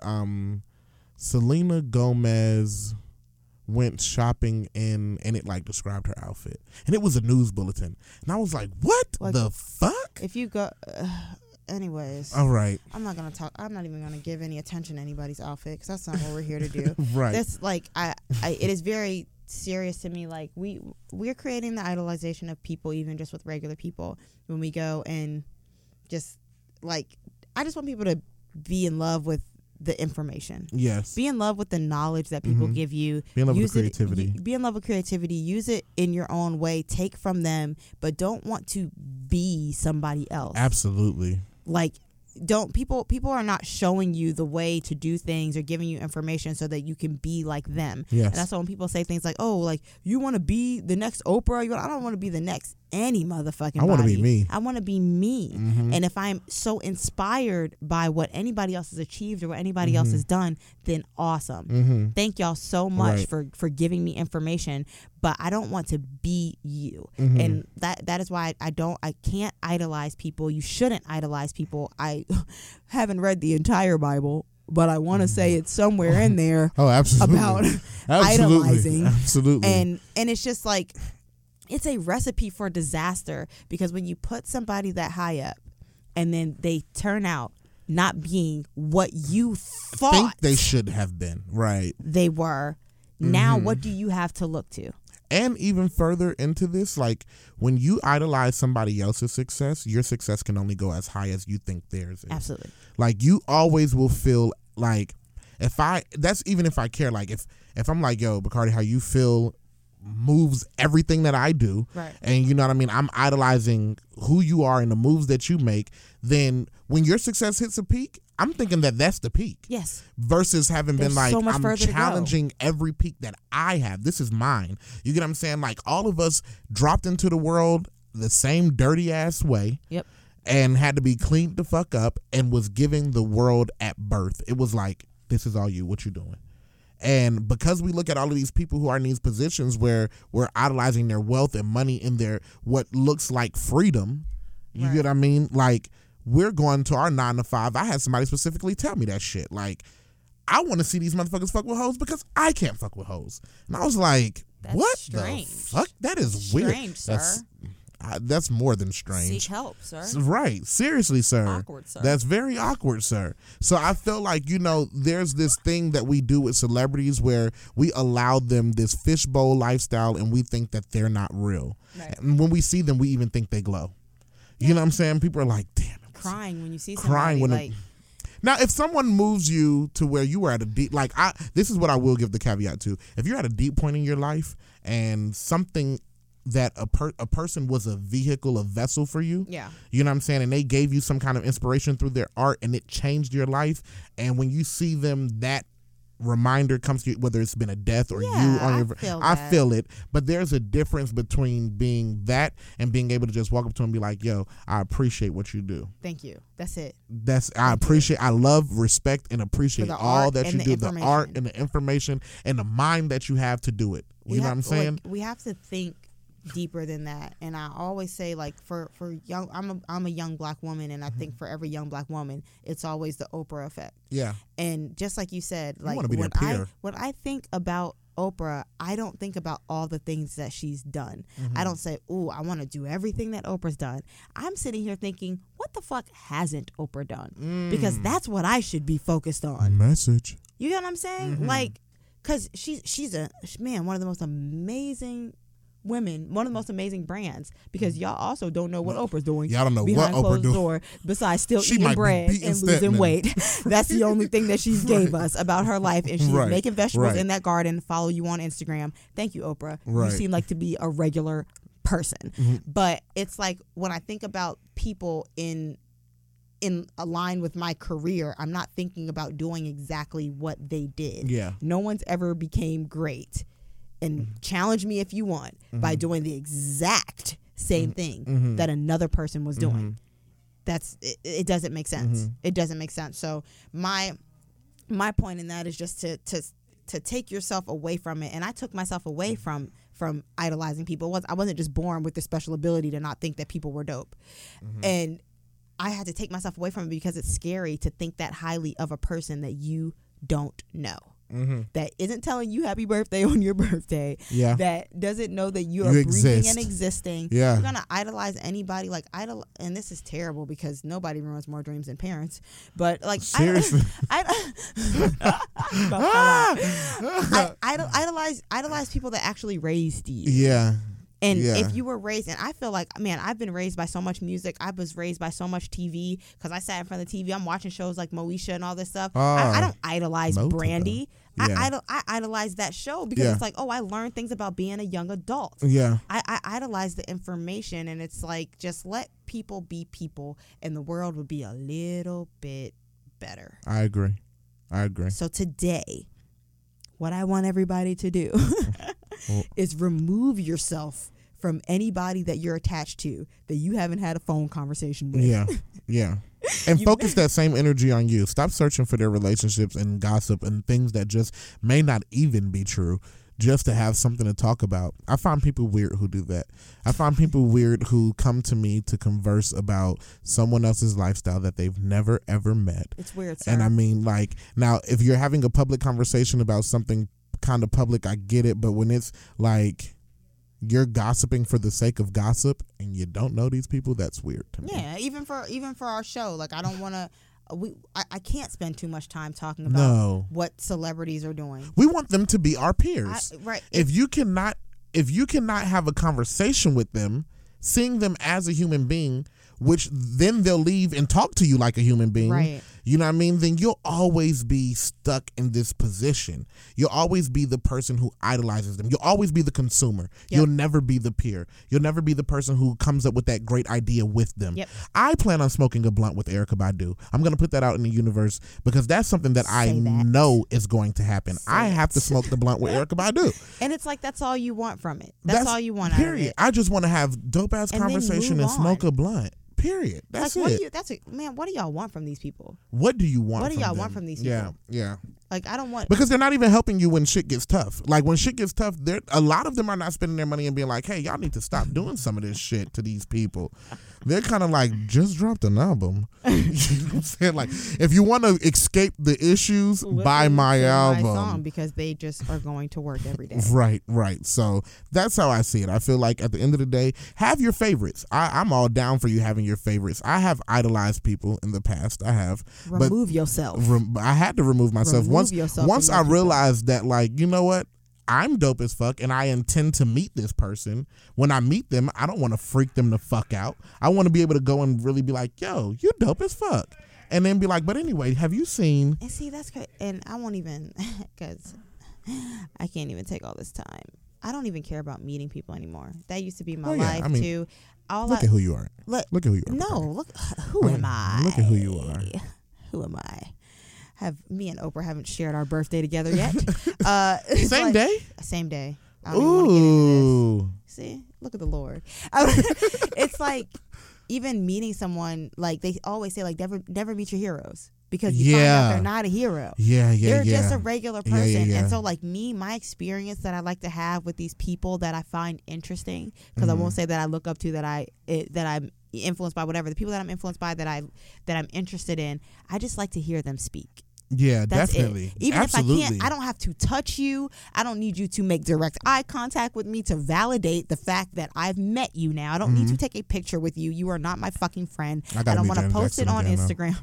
Selena Gomez went shopping and it like described her outfit, and it was a news bulletin, and I was like, what the fuck? If you go Anyways, all right. I'm not gonna talk. I'm not even gonna give any attention to anybody's outfit because that's not what we're here to do. Right. That's like it is very serious to me. Like we're creating the idolization of people, even just with regular people. When we go and just like, I just want people to be in love with the information. Yes. Be in love with the knowledge that people give you. Be in love with creativity. Be in love with creativity. Use it in your own way. Take from them, but don't want to be somebody else. Absolutely. Like, don't people are not showing you the way to do things or giving you information so that you can be like them. Yes. And that's why when people say things like, "Oh, like you want to be the next Oprah," I don't want to be the next any motherfucking. I want to be me. I want to be me. Mm-hmm. And if I'm so inspired by what anybody else has achieved or what anybody else has done, then awesome. Mm-hmm. Thank y'all so much for giving me information, but I don't want to be you. Mm-hmm. And that is why I can't idolize people. You shouldn't idolize people. I haven't read the entire Bible, but I want to say it's somewhere in there. Oh, absolutely. About idolizing. Absolutely. And it's just like, it's a recipe for disaster, because when you put somebody that high up and then they turn out not being what you think they should have been, right? They were. Now what do you have to look to? And even further into this, like when you idolize somebody else's success, your success can only go as high as you think theirs is. Absolutely. Like you always will feel like that's even if I care, like if I'm like, yo, Burkardi, how you feel moves everything that I do, right? And you know what I mean? I'm idolizing who you are and the moves that you make. Then when your success hits a peak, I'm thinking that that's the peak. Yes. Versus having been like, I'm challenging every peak that I have. This is mine. You get what I'm saying? Like all of us dropped into the world the same dirty ass way. Yep. And had to be cleaned the fuck up and was giving the world at birth. It was like, this is all you. What you doing? And because we look at all of these people who are in these positions where we're idolizing their wealth and money and their what looks like freedom, you get what I mean? Like, we're going to our 9 to 5. I had somebody specifically tell me that shit. Like, I want to see these motherfuckers fuck with hoes because I can't fuck with hoes. And I was like, that's what strange. The fuck? That is strange, weird. Sir. That's more than strange. Seek help, sir. Right. Seriously, sir. Awkward, sir. That's very awkward, sir. So I feel like, there's this thing that we do with celebrities where we allow them this fishbowl lifestyle and we think that they're not real. Right. And when we see them, we even think they glow. Yeah. You know what I'm saying? People are like, damn. Crying when you see somebody. Now, if someone moves you to where you are at a deep, this is what I will give the caveat to. If you're at a deep point in your life and something that a person was a vehicle, a vessel for you. Yeah. You know what I'm saying? And they gave you some kind of inspiration through their art and it changed your life. And when you see them, that reminder comes to you, whether it's been a death or you on your. I feel it. But there's a difference between being that and being able to just walk up to them and be like, yo, I appreciate what you do. Thank you. That's it. I love, respect, and appreciate all that you do. The art and the information and the mind that you have to do it. You know what I'm saying? Like, we have to think deeper than that. And I always say, like, for young, I'm a young black woman, and I think for every young black woman, it's always the Oprah effect. Yeah. And just like you said, like, when I think about Oprah, I don't think about all the things that she's done. Mm-hmm. I don't say, ooh, I want to do everything that Oprah's done. I'm sitting here thinking, what the fuck hasn't Oprah done? Because that's what I should be focused on. Message. You know what I'm saying? Mm-hmm. Like, because she's one of the most amazing women, one of the most amazing brands, because y'all also don't know what Oprah's doing. Y'all don't know behind what Oprah doing. Door, besides still she eating bread and losing weight. That's the only thing that she gave us about her life. And she's making vegetables in that garden. Follow you on Instagram. Thank you, Oprah. Right. You seem like to be a regular person. Mm-hmm. But it's like when I think about people in align with my career, I'm not thinking about doing exactly what they did. Yeah. No one's ever became great. And challenge me if you want by doing the exact same thing that another person was doing. That's it. It doesn't make sense. It doesn't make sense. So my point in that is just to take yourself away from it. And I took myself away from idolizing people. I wasn't just born with the special ability to not think that people were dope, and I had to take myself away from it because it's scary to think that highly of a person that you don't know. mm-hmm. that isn't telling you happy birthday on your birthday, yeah. that doesn't know that you are breathing and existing. Yeah. You're going to idolize anybody. Like, and this is terrible because nobody ruins more dreams than parents. But, like, seriously. I idolize people that actually raised you. Yeah. And if you were raised, and I feel like, man, I've been raised by so much music. I was raised by so much TV because I sat in front of the TV. I'm watching shows like Moesha and all this stuff. I don't idolize Brandy. Yeah. I idolize that show because it's like, oh, I learned things about being a young adult. Yeah. I idolize the information, and it's like, just let people be people, and the world would be a little bit better. I agree. So today, what I want everybody to do is remove yourself from anybody that you're attached to that you haven't had a phone conversation with. Yeah, yeah. And focus that same energy on you. Stop searching for their relationships and gossip and things that just may not even be true just to have something to talk about. I find people weird who do that. I find people weird who come to me to converse about someone else's lifestyle that they've never, ever met. It's weird, sir. And I mean, like, now, if you're having a public conversation about something kind of public, I get it, but when it's like you're gossiping for the sake of gossip and you don't know these people, that's weird to me. Yeah, even for our show, like, I don't want to I can't spend too much time talking about what celebrities are doing. We want them to be our peers. Right. If you cannot have a conversation with them, seeing them as a human being, which then they'll leave and talk to you like a human being. Right. You know what I mean? Then you'll always be stuck in this position. You'll always be the person who idolizes them. You'll always be the consumer. Yep. You'll never be the peer. You'll never be the person who comes up with that great idea with them. Yep. I plan on smoking a blunt with Erykah Badu. I'm going to put that out in the universe because that's something that know is going to happen. I have to smoke the blunt with Erykah Badu. And it's like, that's all you want from it. That's all you want out of it. I just want to have dope-ass conversation and smoke a blunt. Period. That's like, what it. What do y'all want from these people? What do you want? What do y'all want from these people? Yeah, yeah. Like, I don't want, because they're not even helping you when shit gets tough. Like, when shit gets tough, a lot of them are not spending their money and being like, "Hey, y'all need to stop doing some of this shit to these people." They're kind of like, just dropped an album. You know what I'm saying? Like, if you want to escape the issues, buy my album. My song, because they just are going to work every day. Right. So that's how I see it. I feel like at the end of the day, have your favorites. I'm all down for you having your favorites. I have idolized people in the past. I have. Remove yourself. I had to remove myself. Once I realized that, like, you know what? I'm dope as fuck, and I intend to meet this person. When I meet them, I don't want to freak them the fuck out. I want to be able to go and really be like, yo, you dope as fuck. And then be like, but anyway, have you seen... And see, that's great. And I won't even... Because I can't even take all this time. I don't even care about meeting people anymore. That used to be my life, too. Look at who you are. Look at who you are. No, am I? Look at who you are. Who am I? Me and Oprah haven't shared our birthday together yet. Same day. I don't even want to get into this. See, look at the Lord. It's like, even meeting someone, like, they always say, like, never meet your heroes, because you find out they're not a hero. They're just a regular person. And so, like, my experience that I like to have with these people that I find interesting, because I won't say that I look up to, that I'm influenced by, whatever, the people that I'm influenced by, that I'm interested in, I just like to hear them speak. Yeah, that's definitely. It. Even Absolutely. If I can't, I don't have to touch you. I don't need you to make direct eye contact with me to validate the fact that I've met you now. I don't need to take a picture with you. You are not my fucking friend. I don't want to post it on Instagram.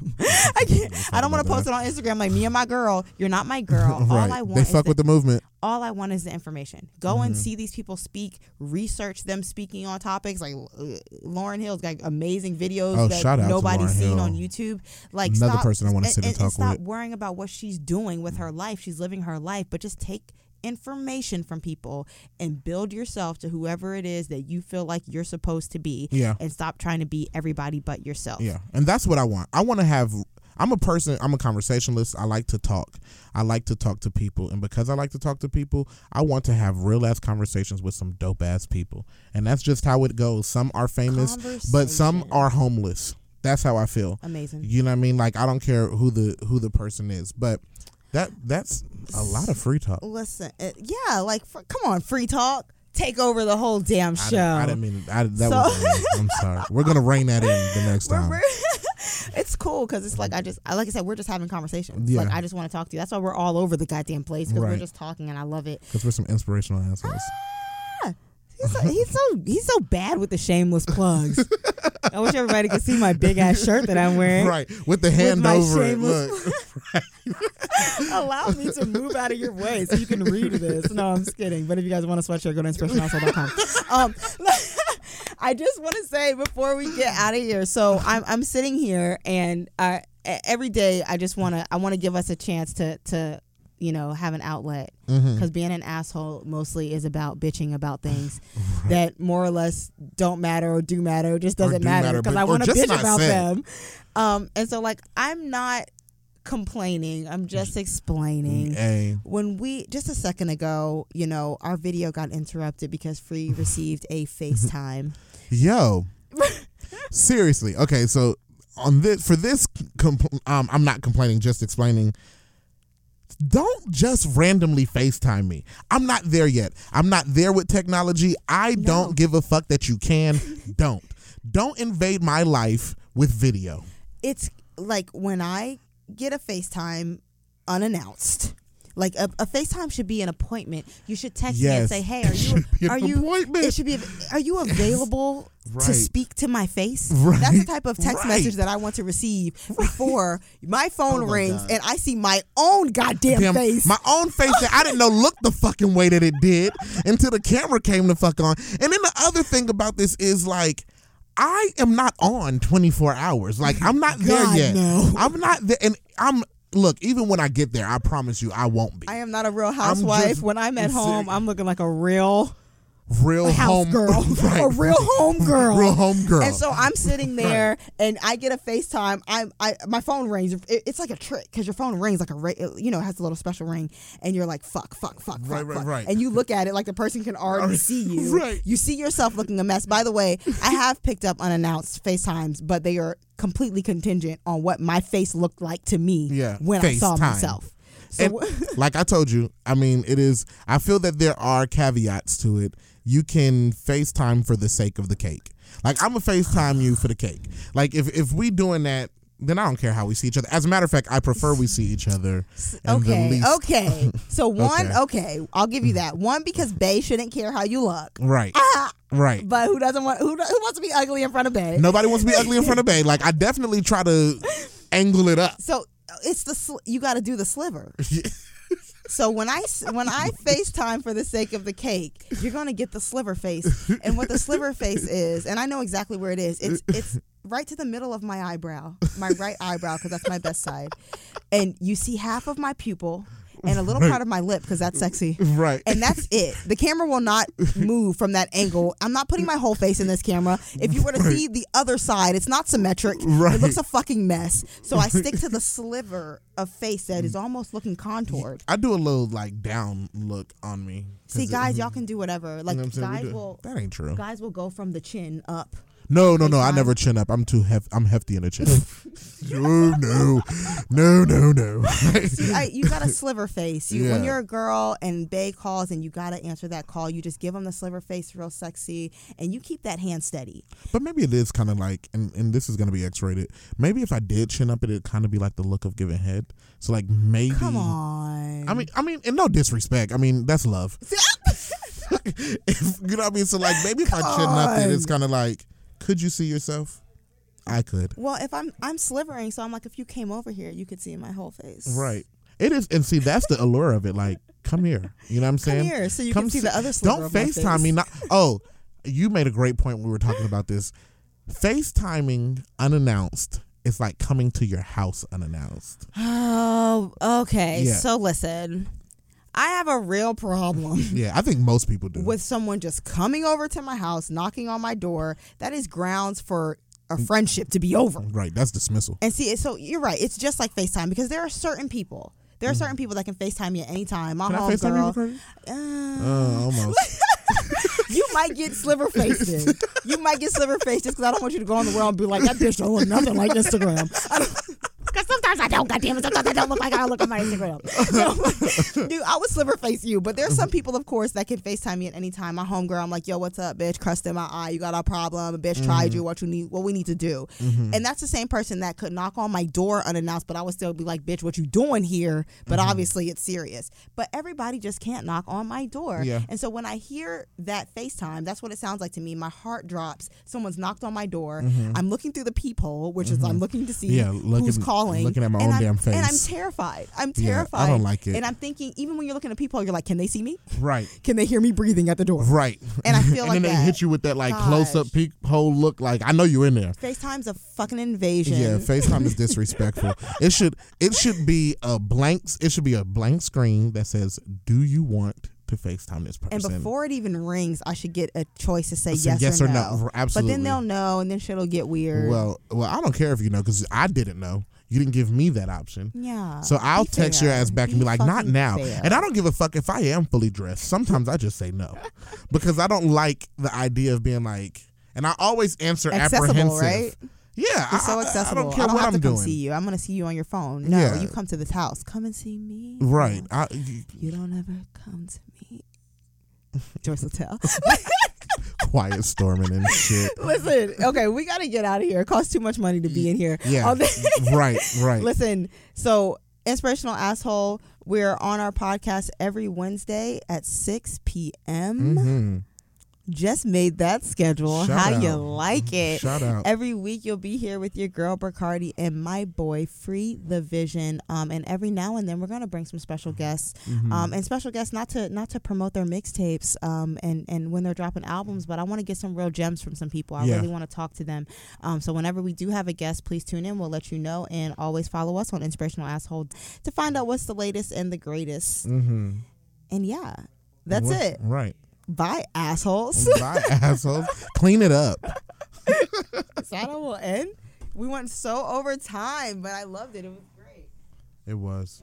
I don't want to post it on Instagram like, me and my girl. You're not my girl. Right. All I want is with the movement. All I want is the information. Go and see these people speak. Research them speaking on topics. Like, Lauren Hill's got amazing videos that nobody's seen on YouTube. Like, another person I want to sit and talk with. Stop worrying about what she's doing with her life. She's living her life, but just take information from people and build yourself to whoever it is that you feel like you're supposed to be. Yeah. And stop trying to be everybody but yourself. Yeah, and that's what I want. I want to have... I'm a conversationalist. I like to talk. I like to talk to people. And because I like to talk to people, I want to have real-ass conversations with some dope-ass people. And that's just how it goes. Some are famous, but some are homeless. That's how I feel. Amazing. You know what I mean? Like, I don't care who the person is. But that's a lot of free talk. Listen, come on, free talk. Take over the whole damn show. I didn't mean that. I'm sorry. We're going to rein that in the next time. It's cool because it's like like I said, we're just having conversations. Yeah. Like I just want to talk to you. That's why we're all over the goddamn place because we're just talking, and I love it. Because we're some inspirational assholes. Ah! He's so bad with the shameless plugs. I wish everybody could see my big ass shirt that I'm wearing. Right. With the hand over it. Look. Allow me to move out of your way so you can read this. No, I'm just kidding. But if you guys want a sweatshirt, go to inspirationalshow.com. I just want to say before we get out of here, so I'm sitting here and every day I just want to give us a chance to have an outlet, because being an asshole mostly is about bitching about things that more or less don't matter or do matter, just doesn't matter, because I want to bitch about them. And so, like, I'm not complaining, I'm just explaining. When we just a second ago, our video got interrupted because Free received a FaceTime. Yo, seriously. Okay, so on this I'm not complaining, just explaining. Don't just randomly FaceTime me. I'm not there yet. I'm not there with technology. I don't give a fuck that you can. Don't invade my life with video. It's like when I get a FaceTime unannounced. Like a FaceTime should be an appointment. You should text me and say, "Hey, are you available to speak to my face?" Right. That's the type of text message that I want to receive before my phone rings and I see my own goddamn face. My own face that I didn't know looked the fucking way that it did until the camera came the fuck on. And then the other thing about this is, like, I am not on 24 hours. Like, I'm not there yet. No. I'm not there, and look, even when I get there, I promise you I won't be. I am not a real housewife. When I'm at home, I'm looking like a real home girl. Right. A real home girl. Real home girl. And so I'm sitting there and I get a FaceTime. My phone rings. It's like a trick, because your phone rings like it has a little special ring, and you're like, fuck. And you look at it like the person can already see you. Right. You see yourself looking a mess. By the way, I have picked up unannounced FaceTimes, but they are completely contingent on what my face looked like to me when I saw myself. So and, like I told you, I mean, it is, I feel that there are caveats to it. You can FaceTime for the sake of the cake. Like, I'm going to FaceTime you for the cake. Like, if we doing that, then I don't care how we see each other. As a matter of fact, I prefer we see each other. Okay. So one, I'll give you that. One, because Bae shouldn't care how you look. Right. Right. But who wants to be ugly in front of Bae? Nobody wants to be ugly in front of Bae. Like, I definitely try to angle it up. So it's you got to do the sliver. Yeah. So when I FaceTime for the sake of the cake, you're going to get the sliver face. And what the sliver face is, and I know exactly where it is, it's right to the middle of my eyebrow, my right eyebrow, because that's my best side. And you see half of my pupil and a little part of my lip, because that's sexy. Right. And that's it. The camera will not move from that angle. I'm not putting my whole face in this camera. If you were to see the other side, it's not symmetric. Right. It looks a fucking mess. So I stick to the sliver of face that is almost looking contoured. I do a little, like, down look on me. See, guys, y'all can do whatever. Like, that ain't true. Guys will go from the chin up. No, I never chin up. I'm too I'm hefty in the chin. No. See, you got a sliver face. When you're a girl and Bae calls and you got to answer that call, you just give them the sliver face, real sexy, and you keep that hand steady. But maybe it is kind of like, and this is going to be X-rated, maybe if I did chin up, it would kind of be like the look of giving head. So, like, maybe. Come on. I mean, and no disrespect. I mean, that's love. You know what I mean? So, like, maybe if I chin up, then it's kind of like, could you see yourself? I could. Well, if I'm slivering, so I'm like, if you came over here, you could see my whole face. Right. It is, and see, that's the allure of it. Like, come here. You know what I'm saying? Come here, so you can see the other sliver. Don't FaceTime me. You made a great point when we were talking about this. FaceTiming unannounced is like coming to your house unannounced. Oh, okay. Yeah. So listen. I have a real problem. Yeah, I think most people do. With someone just coming over to my house, knocking on my door, that is grounds for a friendship to be over. Right, that's dismissal. And see, so you're right. It's just like FaceTime, because there are certain people. There are certain people that can FaceTime you anytime. My home girl. Can I FaceTime you? Almost. You might get sliver faces. You might get sliver faces because I don't want you to go on the world and be like, that bitch don't look nothing like Instagram. Because sometimes stars. I don't, goddamn it. Sometimes I don't look like I look on my Instagram. No, dude, I would sliver face you, but there's some people, of course, that can FaceTime me at any time. My homegirl, I'm like, yo, what's up, bitch? Crust in my eye. You got a problem. A bitch tried you. What we need to do. Mm-hmm. And that's the same person that could knock on my door unannounced, but I would still be like, bitch, what you doing here? But obviously it's serious. But everybody just can't knock on my door. Yeah. And so when I hear that FaceTime, that's what it sounds like to me. My heart drops. Someone's knocked on my door. Mm-hmm. I'm looking through the peephole, which is I'm looking to see who's calling. Looking at my own damn face. And I'm terrified. Yeah, I don't like it. And I'm thinking, even when you're looking at peephole, you're like, can they see me? Right. Can they hear me breathing at the door? Right. And I feel like and then they hit you with that like close-up peephole look. Like, I know you're in there. FaceTime's a fucking invasion. Yeah, FaceTime is disrespectful. It should be a blank. It should be a blank screen that says, "Do you want to FaceTime this person?" And before it even rings, I should get a choice to say yes or no. Absolutely. But then they'll know, and then shit'll get weird. Well, I don't care if you know because I didn't know. You didn't give me that option. Yeah. So I'll text your ass back and be like, not now. And I don't give a fuck if I am fully dressed. Sometimes I just say no because I don't like the idea of being like. And I always answer apprehensive. Right? Yeah, it's so accessible. I don't care what I'm doing. See you. I'm gonna see you on your phone. No, you come to this house. Come and see me. Right. You don't ever come to me. Joyce Latell. Quiet storming and shit. Listen, okay, we gotta get out of here. It costs too much money to be in here. Yeah. Right. Listen, so Inspirational Asshole. We're on our podcast every Wednesday at 6 p.m. Mm-hmm. Just made that schedule. Shout How out. You like it? Shout out. Every week you'll be here with your girl Burkardi and my boy Free the Vision. And every now and then we're gonna bring some special guests. Mm-hmm. And special guests not to promote their mixtapes. And when they're dropping albums, but I want to get some real gems from some people. I really want to talk to them. So whenever we do have a guest, please tune in. We'll let you know, and always follow us on Inspirational Asshole to find out what's the latest and the greatest. Mm-hmm. And yeah, that's it. Right. Bye, assholes. Bye, assholes. Clean it up. Is that how we'll end? We went so over time, but I loved it. It was great. It was.